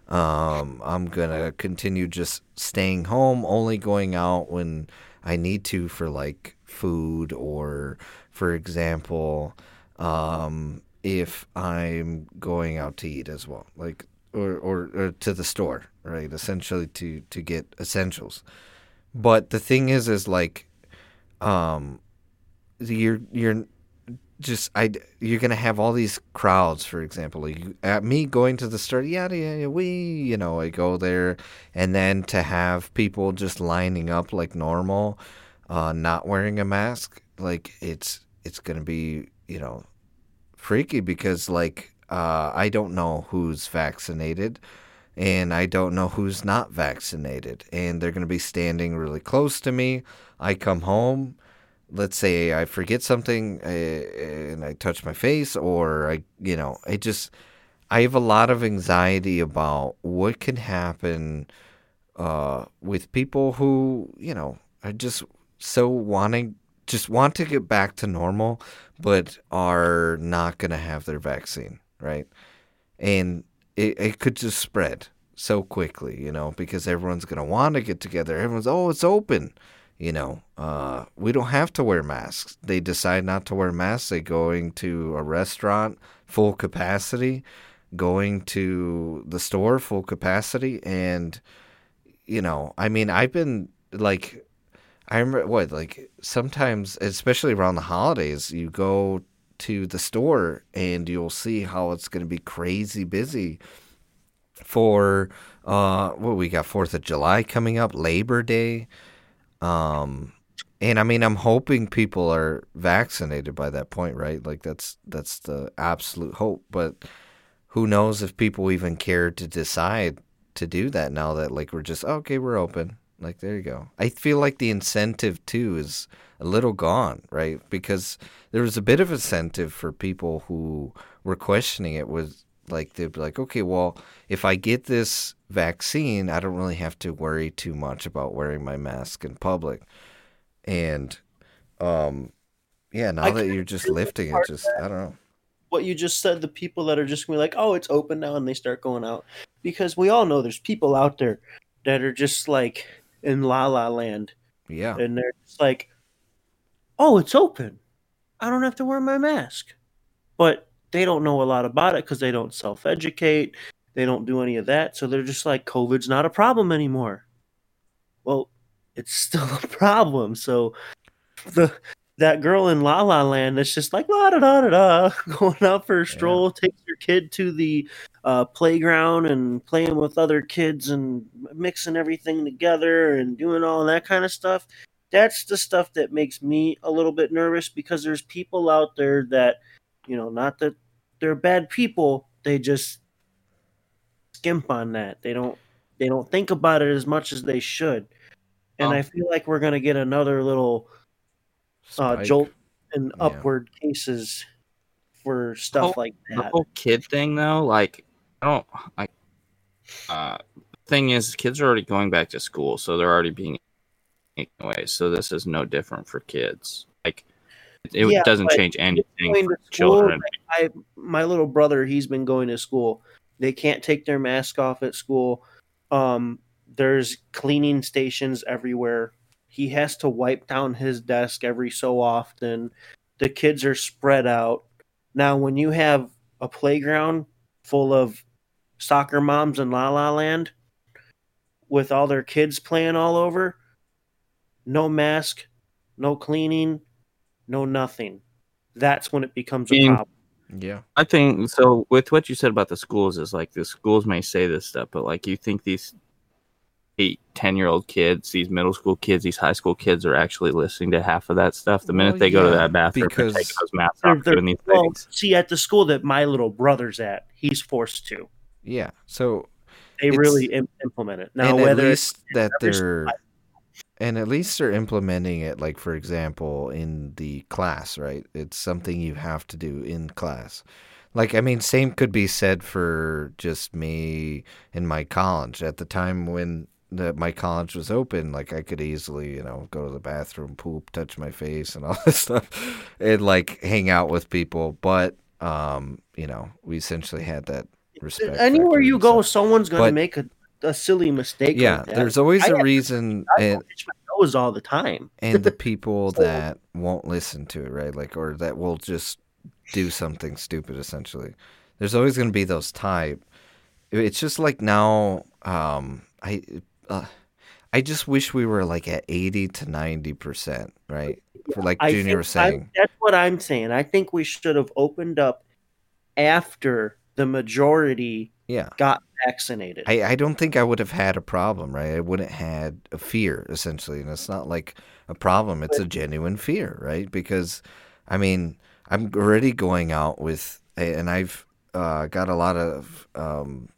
I'm going to continue just staying home, only going out when I need to for like food, or for example, if I'm going out to eat as well, like or to the store, right? Essentially to get essentials. But the thing is like, you're just you're gonna have all these crowds. For example, like me going to the store, I go there, and then to have people just lining up like normal, not wearing a mask, like it's gonna be freaky, because I don't know who's vaccinated and I don't know who's not vaccinated, and they're gonna be standing really close to me. I come home. Let's say I forget something and I touch my face, or I have a lot of anxiety about what can happen with people who, are just so want to get back to normal, but are not going to have their vaccine, right? And it could just spread so quickly, because everyone's going to want to get together. Everyone's, oh, it's open. We don't have to wear masks. They decide not to wear masks. They're going to a restaurant, full capacity, going to the store, full capacity. And, I've been I remember sometimes, especially around the holidays, you go to the store and you'll see how it's going to be crazy busy for, we got 4th of July coming up, Labor Day. I'm hoping people are vaccinated by that point, right? Like that's the absolute hope, but who knows if people even care to decide to do that now that we're just, okay, we're open. Like, there you go. I feel like the incentive too is a little gone, right? Because there was a bit of incentive for people who were questioning it, was they'd be like, okay, well, if I get this vaccine, I don't really have to worry too much about wearing my mask in public. And, now that you're just lifting it, I don't know. What you just said, the people that are just going to be like, oh, it's open now, and they start going out. Because we all know there's people out there that are just in la-la land. Yeah. And they're just like, oh, it's open. I don't have to wear my mask. But they don't know a lot about it because they don't self-educate. They don't do any of that. So they're just like, COVID's not a problem anymore. Well, it's still a problem. So that girl in La La Land that's just like, la-da-da-da-da, going out for a stroll, takes your kid to the playground and playing with other kids and mixing everything together and doing all that kind of stuff. That's the stuff that makes me a little bit nervous, because there's people out there that, not that they're bad people, they just skimp on that. They don't think about it as much as they should. And I feel like we're going to get another little jolt in upward cases for stuff like that. The whole kid thing though, thing is, kids are already going back to school, so they're already being away. So this is no different for kids. It doesn't change anything for children. My little brother, he's been going to school. They can't take their mask off at school. There's cleaning stations everywhere. He has to wipe down his desk every so often. The kids are spread out. Now, when you have a playground full of soccer moms in La La Land with all their kids playing all over, no mask, no cleaning, no nothing. That's when it becomes a problem. Yeah. I think so with what you said about the schools is the schools may say this stuff, but you think these 8-10-year-old kids, these middle school kids, these high school kids are actually listening to half of that stuff the minute they go to that bathroom and take those masks off doing these things. See, at the school that my little brother's at, he's forced to. Yeah. So they really implement it. Now, whether it's that they're And at least they're implementing it, for example, in the class, right? It's something you have to do in class. Same could be said for just me in my college. At the time when my college was open, I could easily, go to the bathroom, poop, touch my face and all this stuff, and, hang out with people. But, we essentially had that respect. Anywhere you go, someone's going to make a silly mistake. Yeah, like that. There's always a reason. I itch my nose all the time. And the people that won't listen to it, right? Or that will just do something stupid, essentially. There's always going to be those type. It's just now, I just wish we were at 80 to 90%, right? for like Junior was saying. That's what I'm saying. I think we should have opened up after the majority got vaccinated. I don't think I would have had a problem, right? I wouldn't have had a fear, essentially. And it's not like a problem. It's a genuine fear, right? Because, I mean, I'm already going out with – and I've got a lot of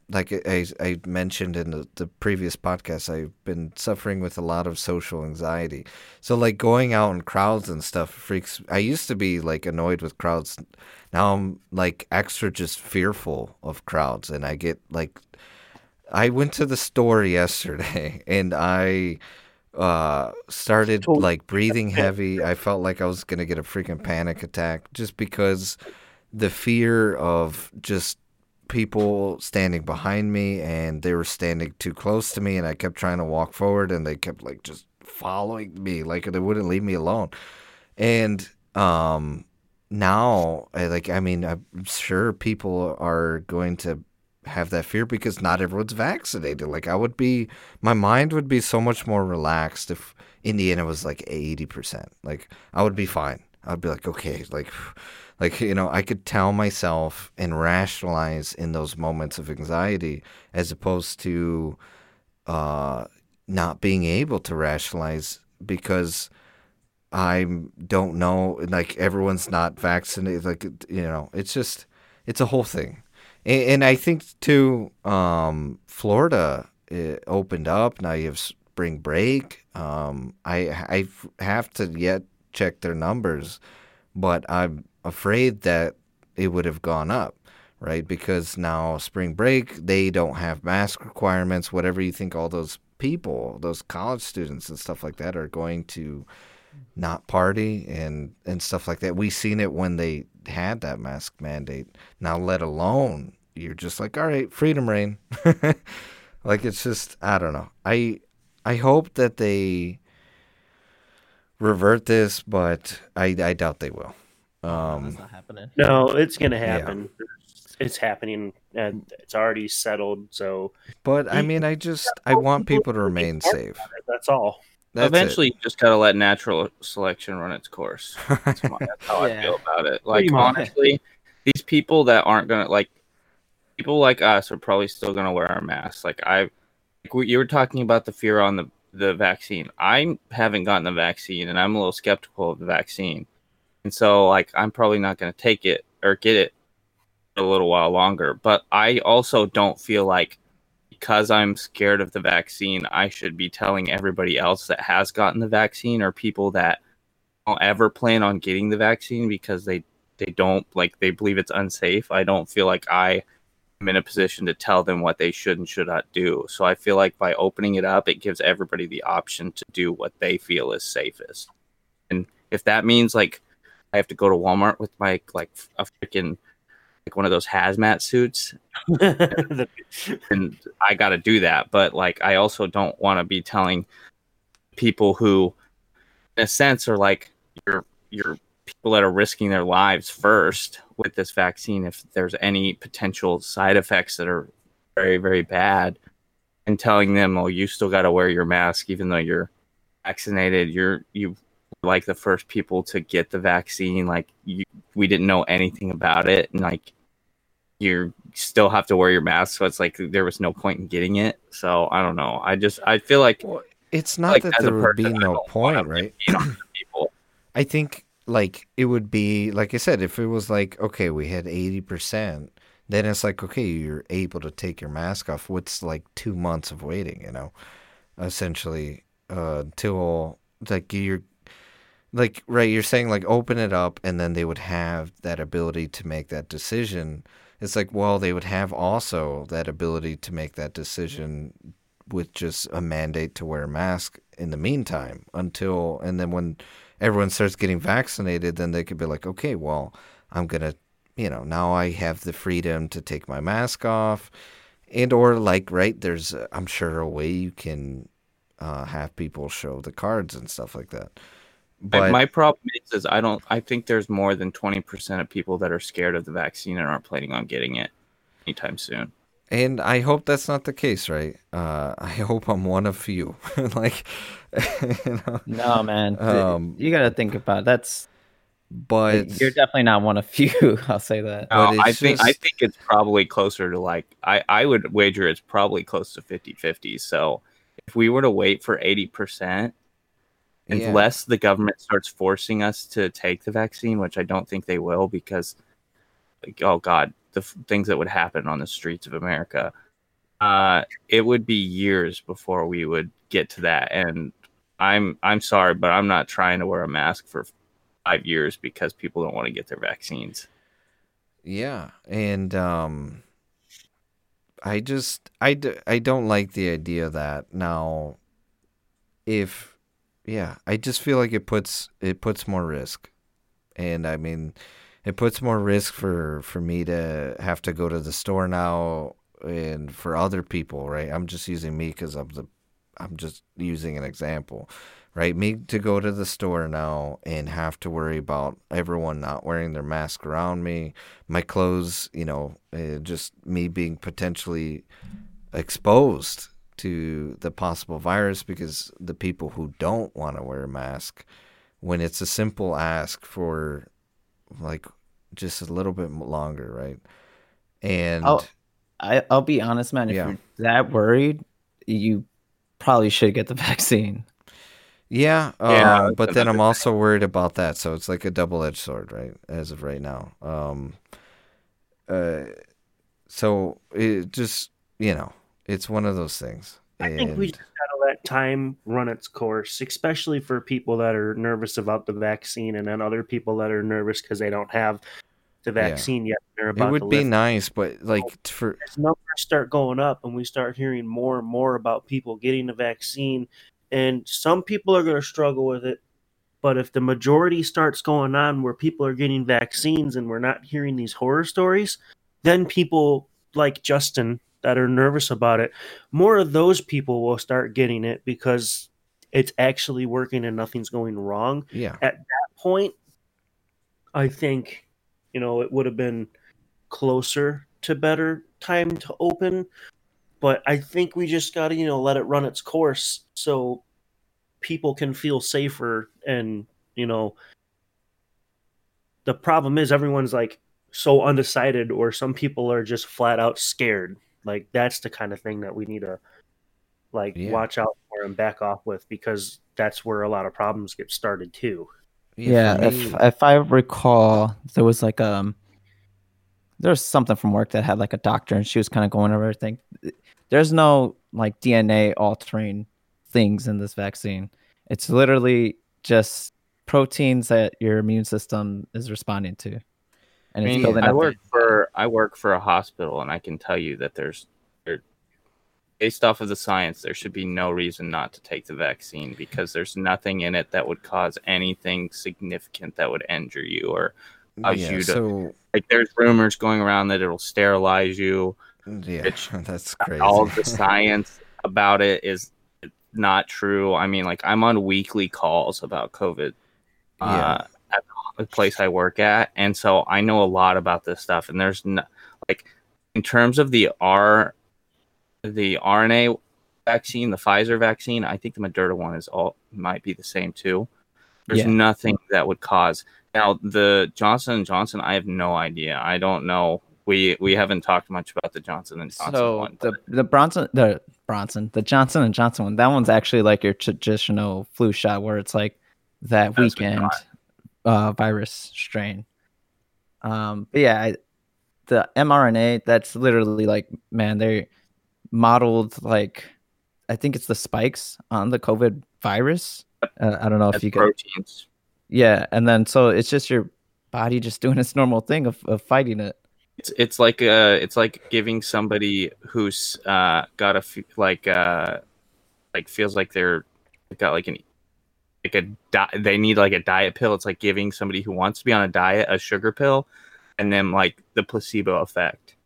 like I mentioned in the previous podcast, I've been suffering with a lot of social anxiety. So, like, going out in crowds and stuff freaks – I used to be, like, annoyed with crowds. Now I'm, like, extra just fearful of crowds. And I get, like – I went to the store yesterday and I – started like breathing heavy. I felt like I was going to get a freaking panic attack just because the fear of just people standing behind me, and they were standing too close to me, and I kept trying to walk forward and they kept like just following me, like they wouldn't leave me alone. And now I'm sure people are going to have that fear because not everyone's vaccinated. Like, my mind would be so much more relaxed if Indiana was like 80%. Like, I would be fine. I'd be like, okay, like, you know, I could tell myself and rationalize in those moments of anxiety, as opposed to not being able to rationalize because I don't know, like, everyone's not vaccinated. Like, you know, it's just, it's a whole thing. And I think, too, Florida opened up. Now you have spring break. I have to yet check their numbers, but I'm afraid that it would have gone up, right? Because now spring break, they don't have mask requirements, whatever you think all those people, those college students and stuff like that are going to not party and stuff like that. We seen it when they had that mask mandate. Now, let alone you're just like, all right, freedom reign. Like, it's just, I don't know. I hope that they revert this, but I doubt they will. That's not happening. No, it's gonna happen. Yeah. It's happening, and it's already settled. So, but I mean, I want people to remain safe. That's all. That's eventually, you just gotta let natural selection run its course. That's how I feel about it. Like, honestly, these people that aren't gonna like people like us are probably still gonna wear our masks. Like, you were talking about the fear on the vaccine. I haven't gotten the vaccine, and I'm a little skeptical of the vaccine, and so like I'm probably not gonna take it or get it a little while longer. But I also don't feel like, because I'm scared of the vaccine, I should be telling everybody else that has gotten the vaccine or people that don't ever plan on getting the vaccine because they don't like, they believe it's unsafe. I don't feel like I am in a position to tell them what they should and should not do. So I feel like by opening it up, it gives everybody the option to do what they feel is safest. And if that means like I have to go to Walmart with my like a freaking like one of those hazmat suits, and I got to do that. But like, I also don't want to be telling people who, in a sense, are like your people that are risking their lives first with this vaccine, if there's any potential side effects that are very, very bad, and telling them, oh, you still got to wear your mask, even though you're vaccinated, you like the first people to get the vaccine. Like, we didn't know anything about it. And like, you still have to wear your mask, so it's like there was no point in getting it. So I don't know. I feel like, well, it's not like that there would be no point, right? I think like it would be, like I said, if it was like, okay, we had 80%, then it's like, okay, you're able to take your mask off. What's like 2 months of waiting, you know, essentially, till like you're like, right, you're saying like open it up and then they would have that ability to make that decision. It's like, well, they would have also that ability to make that decision with just a mandate to wear a mask in the meantime until, and then when everyone starts getting vaccinated, then they could be like, okay, well, I'm going to, you know, now I have the freedom to take my mask off. And or like, right, there's, I'm sure, a way you can have people show the cards and stuff like that. But my problem is I think there's more than 20% of people that are scared of the vaccine and aren't planning on getting it anytime soon. And I hope that's not the case, right? I hope I'm one of few. Like, you know? No, man. You got to think about it. But you're definitely not one of few. I'll say that. No, I think it's probably closer to like, I would wager it's probably close to 50-50. So if we were to wait for 80%, unless the government starts forcing us to take the vaccine, which I don't think they will, because, like, oh God, the things that would happen on the streets of America, it would be years before we would get to that. And I'm sorry, but I'm not trying to wear a mask for 5 years because people don't want to get their vaccines. Yeah. And I don't like the idea of that. Now, I just feel like it puts more risk. And I mean, it puts more risk for me to have to go to the store now and for other people, right? I'm just using me because I'm just using an example, right? Me to go to the store now and have to worry about everyone not wearing their mask around me, my clothes, you know, just me being potentially exposed to the possible virus because the people who don't want to wear a mask, when it's a simple ask for, like, just a little bit longer, right? And I'll be honest, man. If you're that worried, you probably should get the vaccine. But then I'm also worried about that, so it's like a double-edged sword, right? As of right now, so it just, you know, it's one of those things. I think we just gotta let time run its course, especially for people that are nervous about the vaccine, and then other people that are nervous because they don't have the vaccine yet. It would be nice, but like, as numbers start going up and we start hearing more and more about people getting the vaccine, and some people are going to struggle with it, but if the majority starts going on where people are getting vaccines and we're not hearing these horror stories, then people like Justin that are nervous about it, more of those people will start getting it because it's actually working and nothing's going wrong. Yeah. At that point, I think, you know, it would have been closer to better time to open, but I think we just got to, you know, let it run its course so people can feel safer. And, you know, the problem is everyone's like so undecided, or some people are just flat out scared. Like, that's the kind of thing that we need to, like, watch out for and back off with, because that's where a lot of problems get started too. Yeah, if I recall, there was like there was something from work that had like a doctor, and she was kind of going over everything. There's no like DNA altering things in this vaccine. It's literally just proteins that your immune system is responding to. And I mean, I work for a hospital, and I can tell you that based off of the science, there should be no reason not to take the vaccine, because there's nothing in it that would cause anything significant that would injure you or cause you to. So, like, there's rumors going around that it'll sterilize you. Yeah, that's crazy. All the science about it is not true. I mean, like, I'm on weekly calls about COVID. Yeah. At the place I work at, and so I know a lot about this stuff. And there's no, like, in terms of the RNA vaccine, the Pfizer vaccine, I think the Moderna one might be the same too. There's nothing that would cause. Now the Johnson & Johnson, I have no idea. I don't know. We haven't talked much about the Johnson & Johnson one. So the Johnson & Johnson one, that one's actually like your traditional flu shot, where it's like that weekend. Virus strain. But yeah, the mRNA, that's literally like, man, they modeled, like, I think it's the spikes on the COVID virus. I don't know if you get proteins. Yeah, and then so it's just your body just doing its normal thing of fighting it. It's like giving somebody who's got a like feels like they're got like an they need like a diet pill. It's like giving somebody who wants to be on a diet a sugar pill, and then like the placebo effect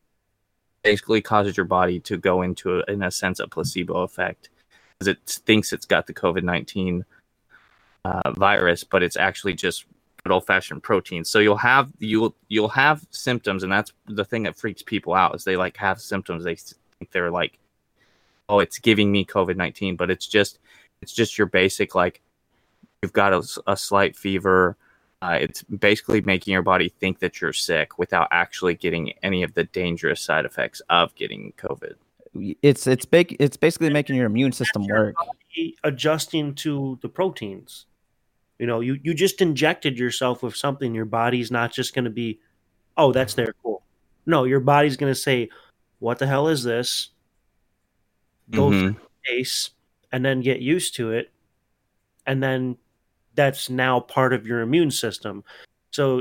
basically causes your body to go into a placebo effect, because it thinks it's got the COVID-19 virus, but it's actually just good old-fashioned protein. So you'll have symptoms, and that's the thing that freaks people out, is they like have symptoms. They think they're like, oh, it's giving me COVID-19, but it's just your basic, like, you've got a slight fever. It's basically making your body think that you're sick without actually getting any of the dangerous side effects of getting COVID. It's basically making your immune system work, adjusting to the proteins. You know, you just injected yourself with something. Your body's not just going to be, oh, that's there, cool. No, your body's going to say, what the hell is this? Go through the case and then get used to it. And then that's now part of your immune system. So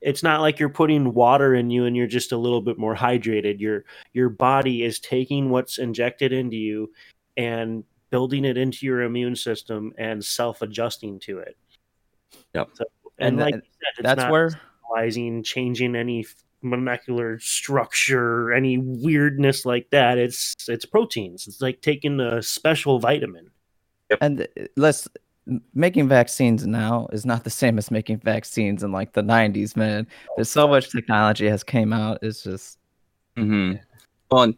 it's not like you're putting water in you and you're just a little bit more hydrated. Your body is taking what's injected into you and building it into your immune system and self-adjusting to it. Yep. So, and like that, you said, it's that's not where changing any molecular structure, any weirdness like that. It's proteins. It's like taking a special vitamin. Yep. And making vaccines now is not the same as making vaccines in like the 90s, man. There's so much technology has came out. It's just Well, and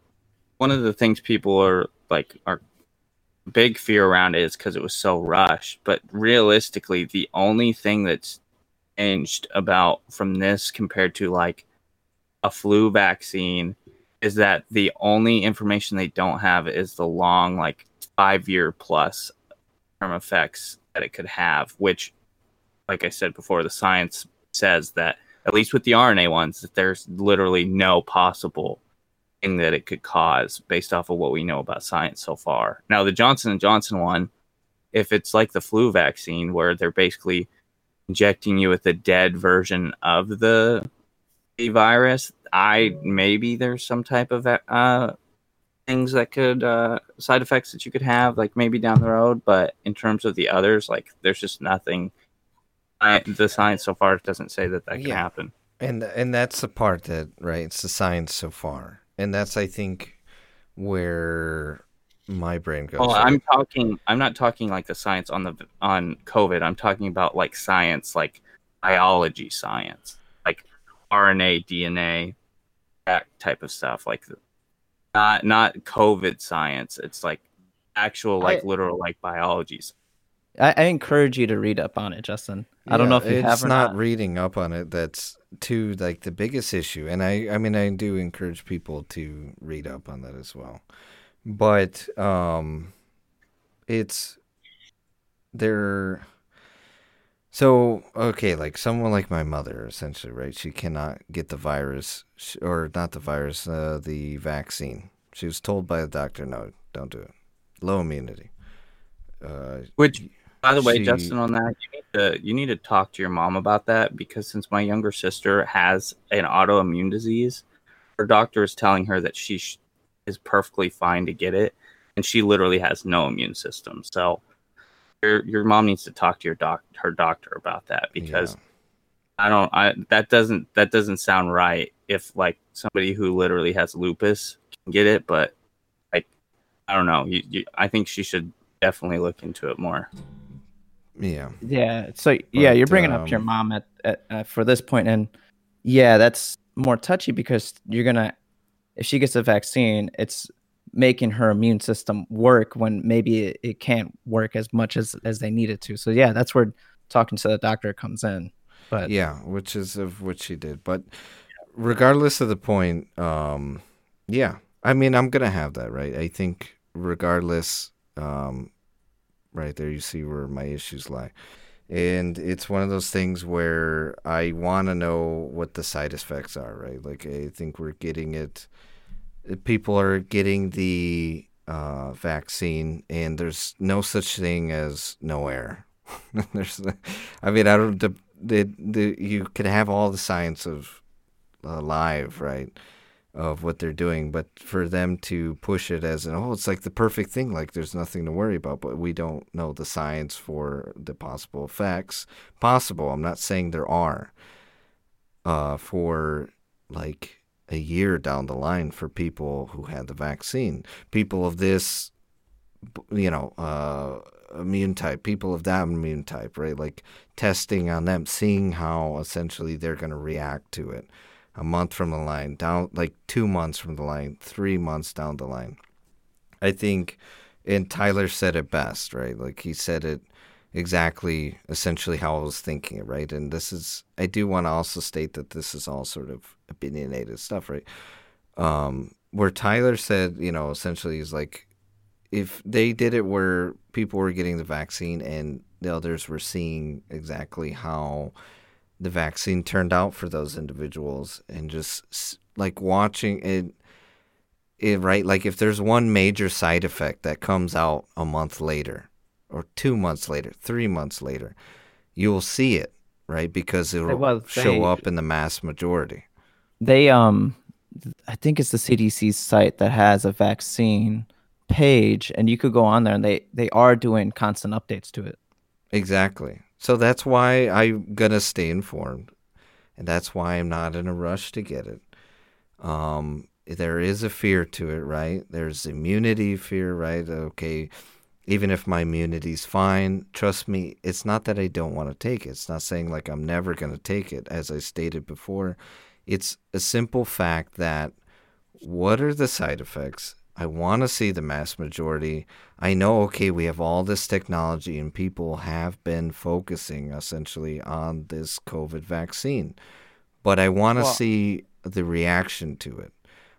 one of the things people are like, our big fear around it is because it was so rushed. But realistically, the only thing that's changed about from this compared to like a flu vaccine is that the only information they don't have is the long, like 5-year plus effects that it could have, which, like I said before, the science says that, at least with the RNA ones, that there's literally no possible thing that it could cause based off of what we know about science so far. Now, the Johnson & Johnson one, if it's like the flu vaccine, where they're basically injecting you with a dead version of the virus, maybe there's some type of things that could side effects that you could have, like maybe down the road. But in terms of the others, like there's just nothing. The science so far doesn't say that can happen. And that's the part that, right, it's the science so far. And that's, I think, where my brain goes. Well, I'm not talking like the science on COVID. I'm talking about like science, like biology science, like RNA, DNA, that type of stuff. Like not COVID science. It's like actual, like literal, like biologies. I encourage you to read up on it, Justin. I don't know if you have or not. It's not reading up on it that's too like the biggest issue. And I do encourage people to read up on that as well. But it's there. So, okay, like someone like my mother, essentially, right? She cannot get the virus, or not the virus, the vaccine. She was told by the doctor, no, don't do it. Low immunity. Which, by the way, Justin, on that, you need to talk to your mom about that, because since my younger sister has an autoimmune disease, her doctor is telling her that she is perfectly fine to get it, and she literally has no immune system, so... Your mom needs to talk to her doctor about that, because that doesn't sound right. If like somebody who literally has lupus can get it, but I don't know. I think she should definitely look into it more. Yeah. So you're bringing up your mom at for this point, and that's more touchy, because if she gets a vaccine, it's making her immune system work when maybe it can't work as much as they need it to. So that's where talking to the doctor comes in. But which is of what she did. But regardless of the point, I mean, I'm gonna have that, right? I think regardless, right there you see where my issues lie. And it's one of those things where I want to know what the side effects are, right? Like, I think we're getting it. People are getting the vaccine, and there's no such thing as no air. You could have all the science of live, right, of what they're doing, but for them to push it as it's like the perfect thing, like there's nothing to worry about, but we don't know the science for the possible effects. Possible. I'm not saying there are for like a year down the line for people who had the vaccine. People of this immune type, people of that immune type, right? Like testing on them, seeing how essentially they're going to react to it a month from the line, down like 2 months from the line, 3 months down the line. I think, and Tyler said it best, right? Like he said it exactly, essentially how I was thinking it, right? And this is, I do want to also state that this is all sort of opinionated stuff, right? Where Tyler said, you know, essentially is like, if they did it where people were getting the vaccine and the others were seeing exactly how the vaccine turned out for those individuals and just like watching it, right? Like if there's one major side effect that comes out a month later or 2 months later, 3 months later, you'll see it, right? Because it will show up in the mass majority. They, I think it's the CDC site that has a vaccine page, and you could go on there, and they are doing constant updates to it. Exactly. So that's why I'm gonna stay informed, and that's why I'm not in a rush to get it. There is a fear to it, right? There's immunity fear, right? Okay, even if my immunity's fine, trust me, it's not that I don't want to take it. It's not saying like I'm never gonna take it, as I stated before. It's a simple fact that what are the side effects? I want to see the mass majority. I know, okay, we have all this technology and people have been focusing essentially on this COVID vaccine, but I want to see the reaction to it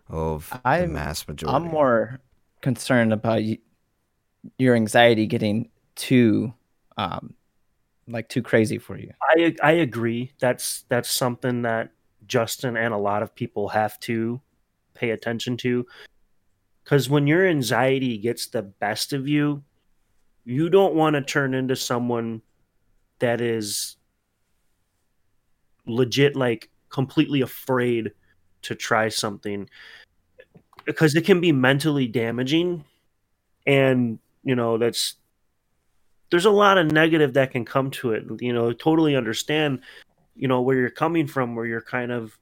of the mass majority. I'm more concerned about your anxiety getting too, too crazy for you. I agree. That's something that Justin and a lot of people have to pay attention to. Because when your anxiety gets the best of you, you don't want to turn into someone that is legit, like completely afraid to try something, because it can be mentally damaging. And, you know, there's a lot of negative that can come to it. You know, totally understand, you know, where you're coming from, where you're kind of,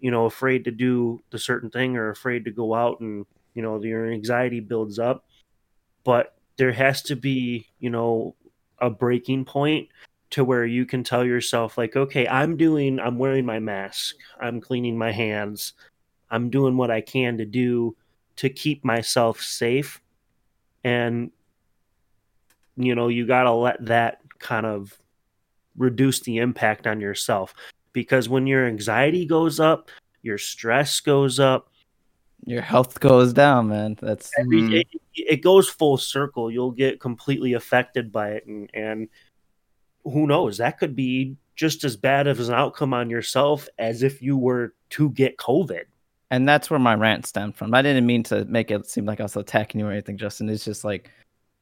you know, afraid to do the certain thing or afraid to go out and, you know, your anxiety builds up, but there has to be, you know, a breaking point to where you can tell yourself like, okay, I'm wearing my mask, I'm cleaning my hands, I'm doing what I can to do to keep myself safe. And, you know, you got to let that kind of reduce the impact on yourself, because when your anxiety goes up, your stress goes up, your health goes down, man. It goes full circle. You'll get completely affected by it. And who knows, that could be just as bad of an outcome on yourself as if you were to get COVID. And that's where my rant stemmed from. I didn't mean to make it seem like I was attacking you or anything, Justin. It's just like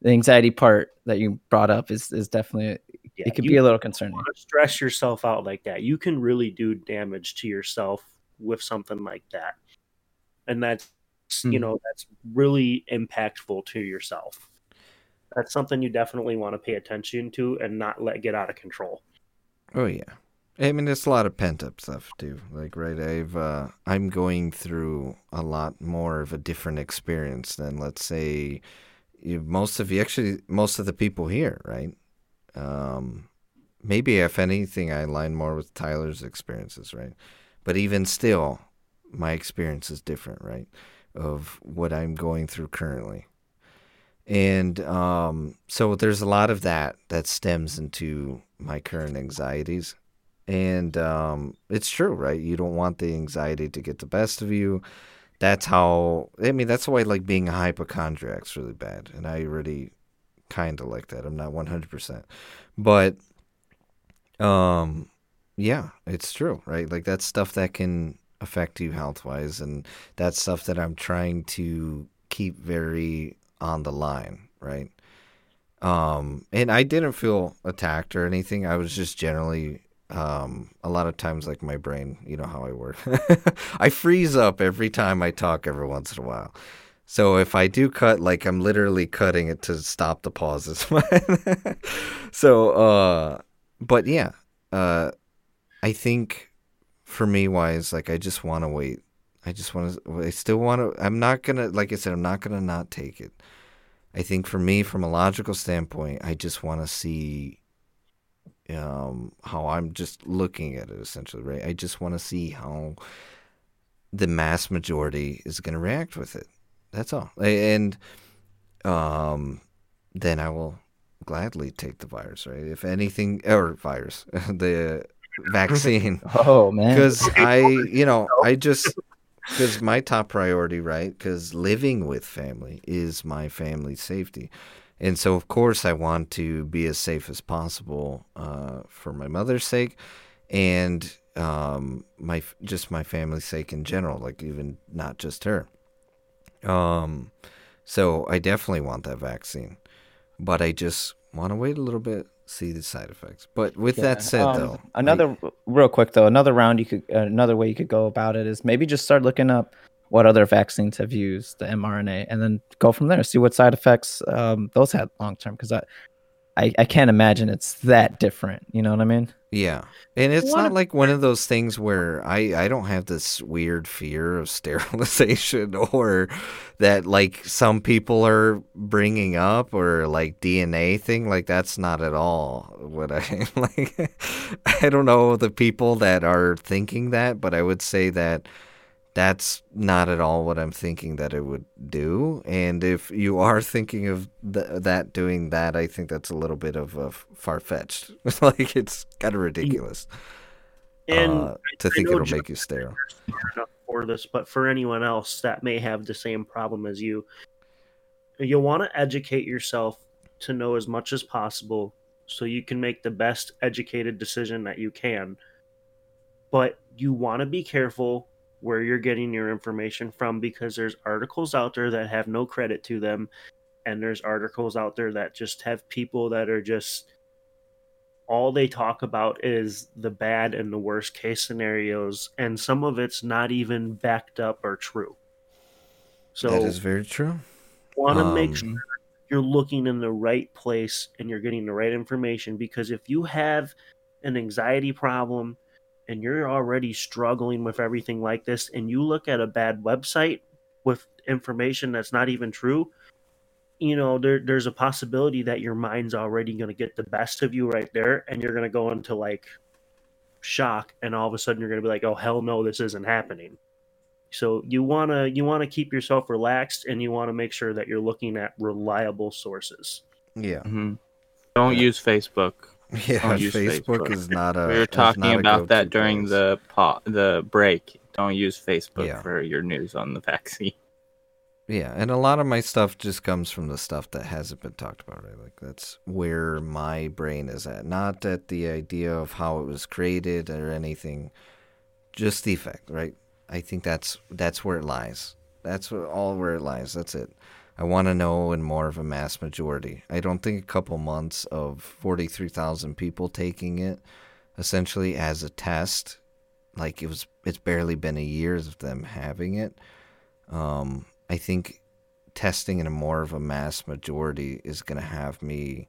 the anxiety part that you brought up is definitely, it could be a little concerning. You don't want to stress yourself out like that. You can really do damage to yourself with something like that. And that's, you know, that's really impactful to yourself. That's something you definitely want to pay attention to and not let get out of control. Oh, yeah. I mean, it's a lot of pent-up stuff, too. Like, right, I'm going through a lot more of a different experience than, let's say, most of the people here, right? Maybe, if anything, I align more with Tyler's experiences, right? But even still, my experience is different, right, of what I'm going through currently. And so there's a lot of that stems into my current anxieties. And it's true, right? You don't want the anxiety to get the best of you. That's why I like being a hypochondriac's really bad. And I already kind of like that. I'm not 100%. But yeah, it's true, right? Like that's stuff that can affect you health-wise, and that's stuff that I'm trying to keep very on the line, right? And I didn't feel attacked or anything. I was just generally, a lot of times, like my brain, you know how I work. I freeze up every time I talk every once in a while. So if I do cut, like I'm literally cutting it to stop the pauses. So, but yeah, I think, for me wise, like I just want to wait. I still want to, I'm not going to, like I said, I'm not going to not take it. I think for me, from a logical standpoint, I just want to see how I'm just looking at it, essentially, right? I just want to see how the mass majority is going to react with it. That's all. And then I will gladly take the virus, right? If anything, or virus, the vaccine. Oh, man. Because because my top priority, right? Because living with family is my family's safety. And so, of course, I want to be as safe as possible for my mother's sake and my family's sake in general, like even not just her. So I definitely want that vaccine, but I just want to wait a little bit, see the side effects. But with that said, though, another way you could go about it is maybe just start looking up what other vaccines have used the mRNA, and then go from there. See what side effects those had long term, because I can't imagine it's that different. You know what I mean? Yeah, and it's not like one of those things where I don't have this weird fear of sterilization or that like some people are bringing up, or like DNA thing. Like that's not at all what I like. I don't know the people that are thinking that, but I would say that that's not at all what I'm thinking that it would do. And if you are thinking of that doing that, I think that's a little bit of a far-fetched. Like, it's kind of ridiculous to think it'll make you sterile. For this, but for anyone else that may have the same problem as you, you'll want to educate yourself to know as much as possible so you can make the best educated decision that you can. But you want to be careful where you're getting your information from, because there's articles out there that have no credit to them, and there's articles out there that just have people that are just, all they talk about is the bad and the worst case scenarios, and some of it's not even backed up or true. So that is very true. Want to make sure you're looking in the right place and you're getting the right information, because if you have an anxiety problem and you're already struggling with everything like this, and you look at a bad website with information that's not even true, you know, there's a possibility that your mind's already going to get the best of you right there, and you're going to go into, like, shock, and all of a sudden you're going to be like, oh, hell no, this isn't happening. So you want to keep yourself relaxed, and you want to make sure that you're looking at reliable sources. Yeah. Mm-hmm. Don't use Facebook. Yeah, Facebook is not a. We were talking about that during the break. Don't use Facebook for your news on the vaccine. Yeah, and a lot of my stuff just comes from the stuff that hasn't been talked about, right? Like, that's where my brain is at. Not at the idea of how it was created or anything, just the effect, right? I think that's where it lies. That's where it lies. That's it. I want to know in more of a mass majority. I don't think a couple months of 43,000 people taking it, essentially as a test, like it's barely been a year of them having it. I think testing in a more of a mass majority is going to have me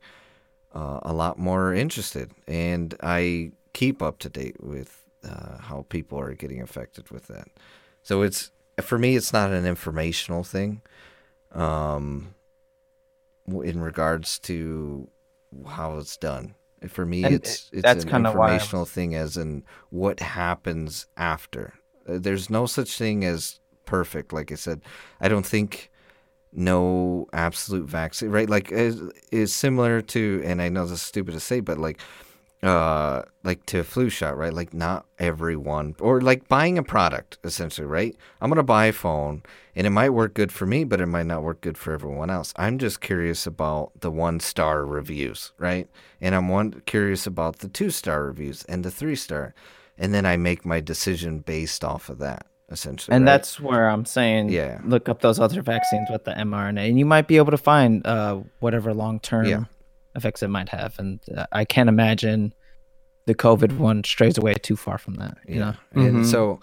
a lot more interested, and I keep up to date with how people are getting affected with that. So it's, for me, it's not an informational thing. In regards to how it's done. For me, it's an informational thing, as in what happens after. There's no such thing as perfect. Like I said, I don't think no absolute vaccine, right? Like, is similar to, and I know this is stupid to say, but like to a flu shot, right? Like, not everyone, or like buying a product, essentially, right? I'm going to buy a phone, and it might work good for me, but it might not work good for everyone else. I'm just curious about the 1-star reviews, right? And I'm curious about the 2-star reviews and the 3-star. And then I make my decision based off of that, essentially. And right? That's where I'm saying, look up those other vaccines with the mRNA, and you might be able to find whatever long-term effects it might have, and I can't imagine the COVID one strays away too far from that. You know? Mm-hmm. And so,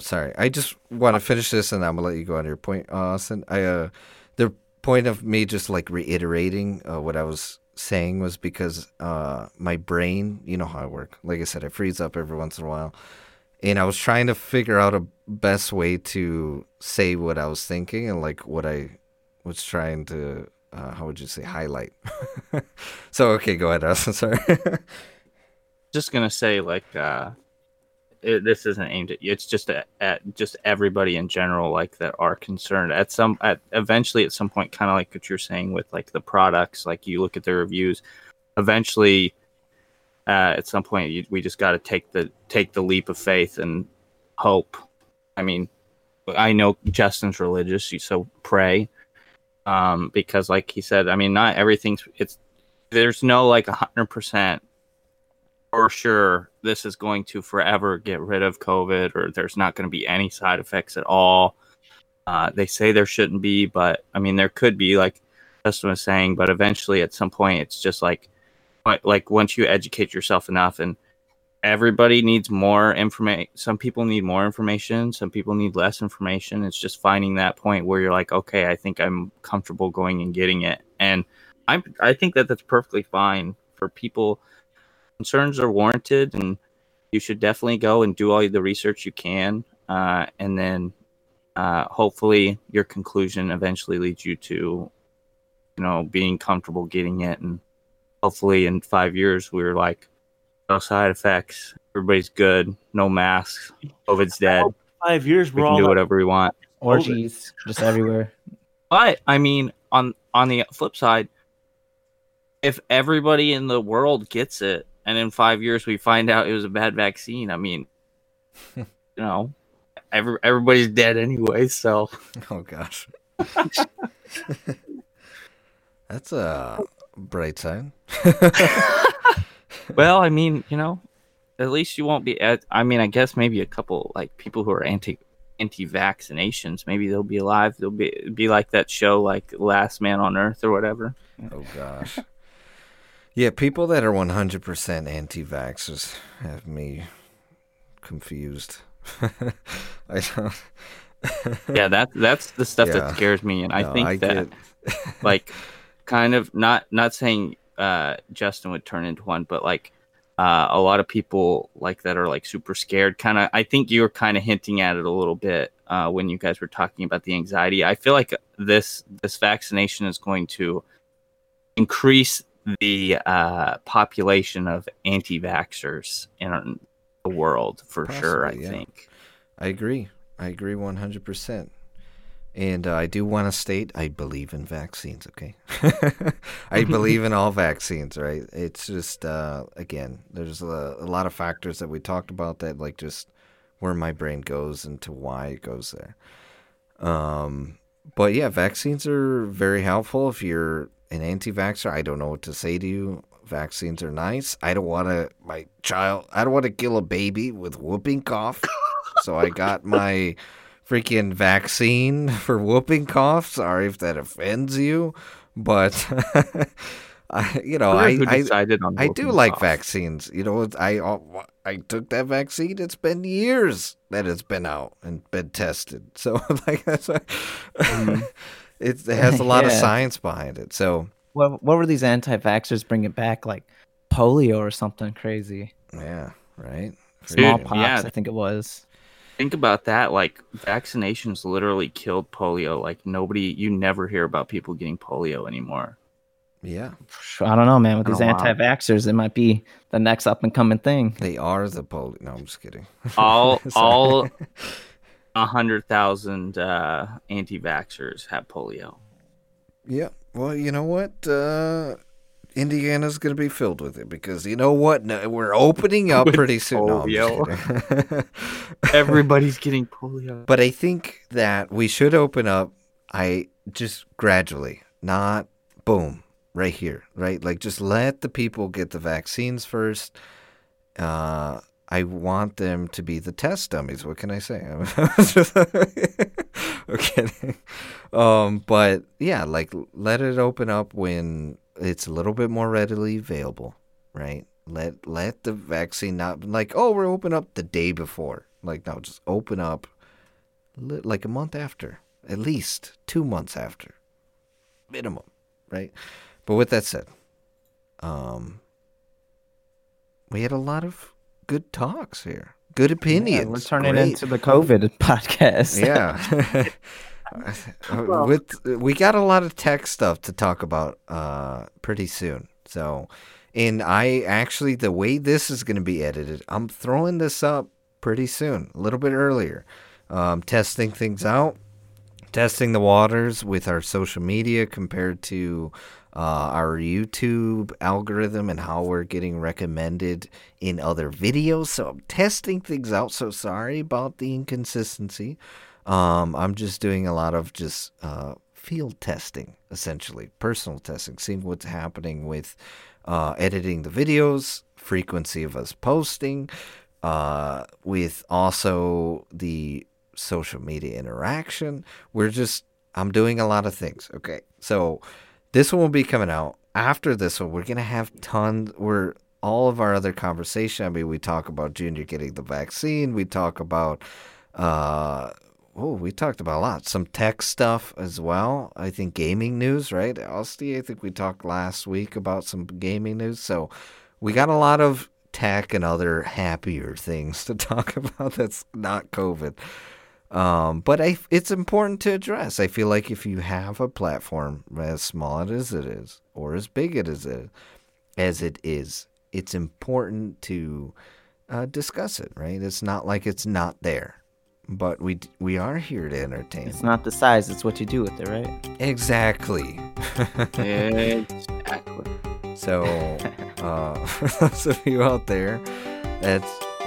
sorry, I just want to finish this, and I'm gonna let you go on to your point, Austin. The point of me just like reiterating what I was saying was because my brain, you know how I work. Like I said, I freeze up every once in a while, and I was trying to figure out a best way to say what I was thinking and like what I was trying to, how would you say, highlight. So, okay, go ahead, Austin, sorry. Just going to say, like, this isn't aimed at you. It's just at just everybody in general, like, that are concerned at some point, kind of like what you're saying with, like, the products, like, you look at the reviews, eventually, at some point, we just got to take the leap of faith and hope. I mean, I know Justin's religious, so pray, because, like he said, I mean, not everything's. There's no like 100% for sure this is going to forever get rid of COVID, or there's not going to be any side effects at all. They say there shouldn't be, but I mean, there could be, like Justin was saying. But eventually, at some point, it's just like once you educate yourself enough, and everybody needs more information. Some people need more information. Some people need less information. It's just finding that point where you're like, okay, I think I'm comfortable going and getting it. And I think that that's perfectly fine for people. Concerns are warranted, and you should definitely go and do all the research you can. And then hopefully your conclusion eventually leads you to, you know, being comfortable getting it. And hopefully in 5 years, we're like, no side effects. Everybody's good. No masks. COVID's dead. 5 years, we can do whatever we want. Orgies just everywhere. But I mean, on the flip side, if everybody in the world gets it, and in 5 years we find out it was a bad vaccine, I mean, you know, everybody's dead anyway. So. Oh gosh. That's a bright sign. Well, I mean, you know, at least you won't be I guess maybe a couple like people who are anti-vaccinations, maybe they'll be alive. They'll be like that show, like Last Man on Earth or whatever. Oh gosh. Yeah, people that are 100% anti-vaxxers have me confused. I don't. Yeah, that's the stuff that scares me, and I think that like kind of not saying Justin would turn into one, but like a lot of people like that are like super scared. Kind of, I think you were kind of hinting at it a little bit when you guys were talking about the anxiety. I feel like this vaccination is going to increase the population of anti-vaxxers in the world for possibly, sure. I think. I agree 100%. And I do want to state, I believe in vaccines, okay? I believe in all vaccines, right? It's just, again, there's a lot of factors that we talked about that, like, just where my brain goes and to why it goes there. But, yeah, vaccines are very helpful. If you're an anti-vaxxer, I don't know what to say to you. Vaccines are nice. I don't want to kill a baby with whooping cough. So I got my freaking vaccine for whooping cough. Sorry if that offends you, but I do like vaccines. You know, I took that vaccine. It's been years that it's been out and been tested. So like that's it has a lot of science behind it. So what were these anti-vaxxers bringing back? Like polio or something crazy? Yeah, right. Smallpox, I think it was. Think about that, like vaccinations literally killed polio. Like you never hear about people getting polio anymore. Yeah. I don't know, man. With these anti-vaxxers, it might be the next up and coming thing. They are the polio. No, I'm just kidding. All 100,000 anti-vaxxers have polio. Yeah. Well, you know what? Indiana's going to be filled with it because you know what? No, we're opening up pretty soon. Polio. No, everybody's getting polio. But I think that we should open up. I just gradually, not boom, right here, right? Like just let the people get the vaccines first. I want them to be the test dummies. What can I say? Okay. But yeah, like let it open up when it's a little bit more readily available, right? Let the vaccine not like, oh, we're open up the day before. Like, no, just open up like a month after, at least 2 months after, minimum, right? But with that said, we had a lot of good talks here, good opinions. Yeah, we're turning into the COVID podcast. Yeah. We got a lot of tech stuff to talk about pretty soon. So, and I actually, the way this is going to be edited, I'm throwing this up pretty soon, a little bit earlier. Testing things out, testing the waters with our social media compared to our YouTube algorithm and how we're getting recommended in other videos. So I'm testing things out. So sorry about the inconsistency. I'm just doing a lot of just field testing, essentially, personal testing, seeing what's happening with editing the videos, frequency of us posting, with also the social media interaction. I'm doing a lot of things. Okay. So this one will be coming out. After this one, we're going to have all of our other conversation. I mean, we talk about Junior getting the vaccine. We talk about, we talked about a lot. Some tech stuff as well. I think gaming news, right? Austie, I think we talked last week about some gaming news. So we got a lot of tech and other happier things to talk about that's not COVID. But it's important to address. I feel like if you have a platform as small as it is or as big as it is, it's important to discuss it, right? It's not like it's not there, but we are here to entertain. It's not the size, it's what you do with it, right? Exactly. Exactly. So, for those of you out there,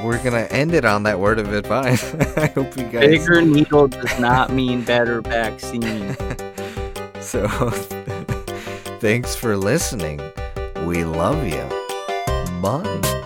we're going to end it on that word of advice. I hope you guys... Bigger needle does not mean better vaccine. So, thanks for listening. We love you. Bye.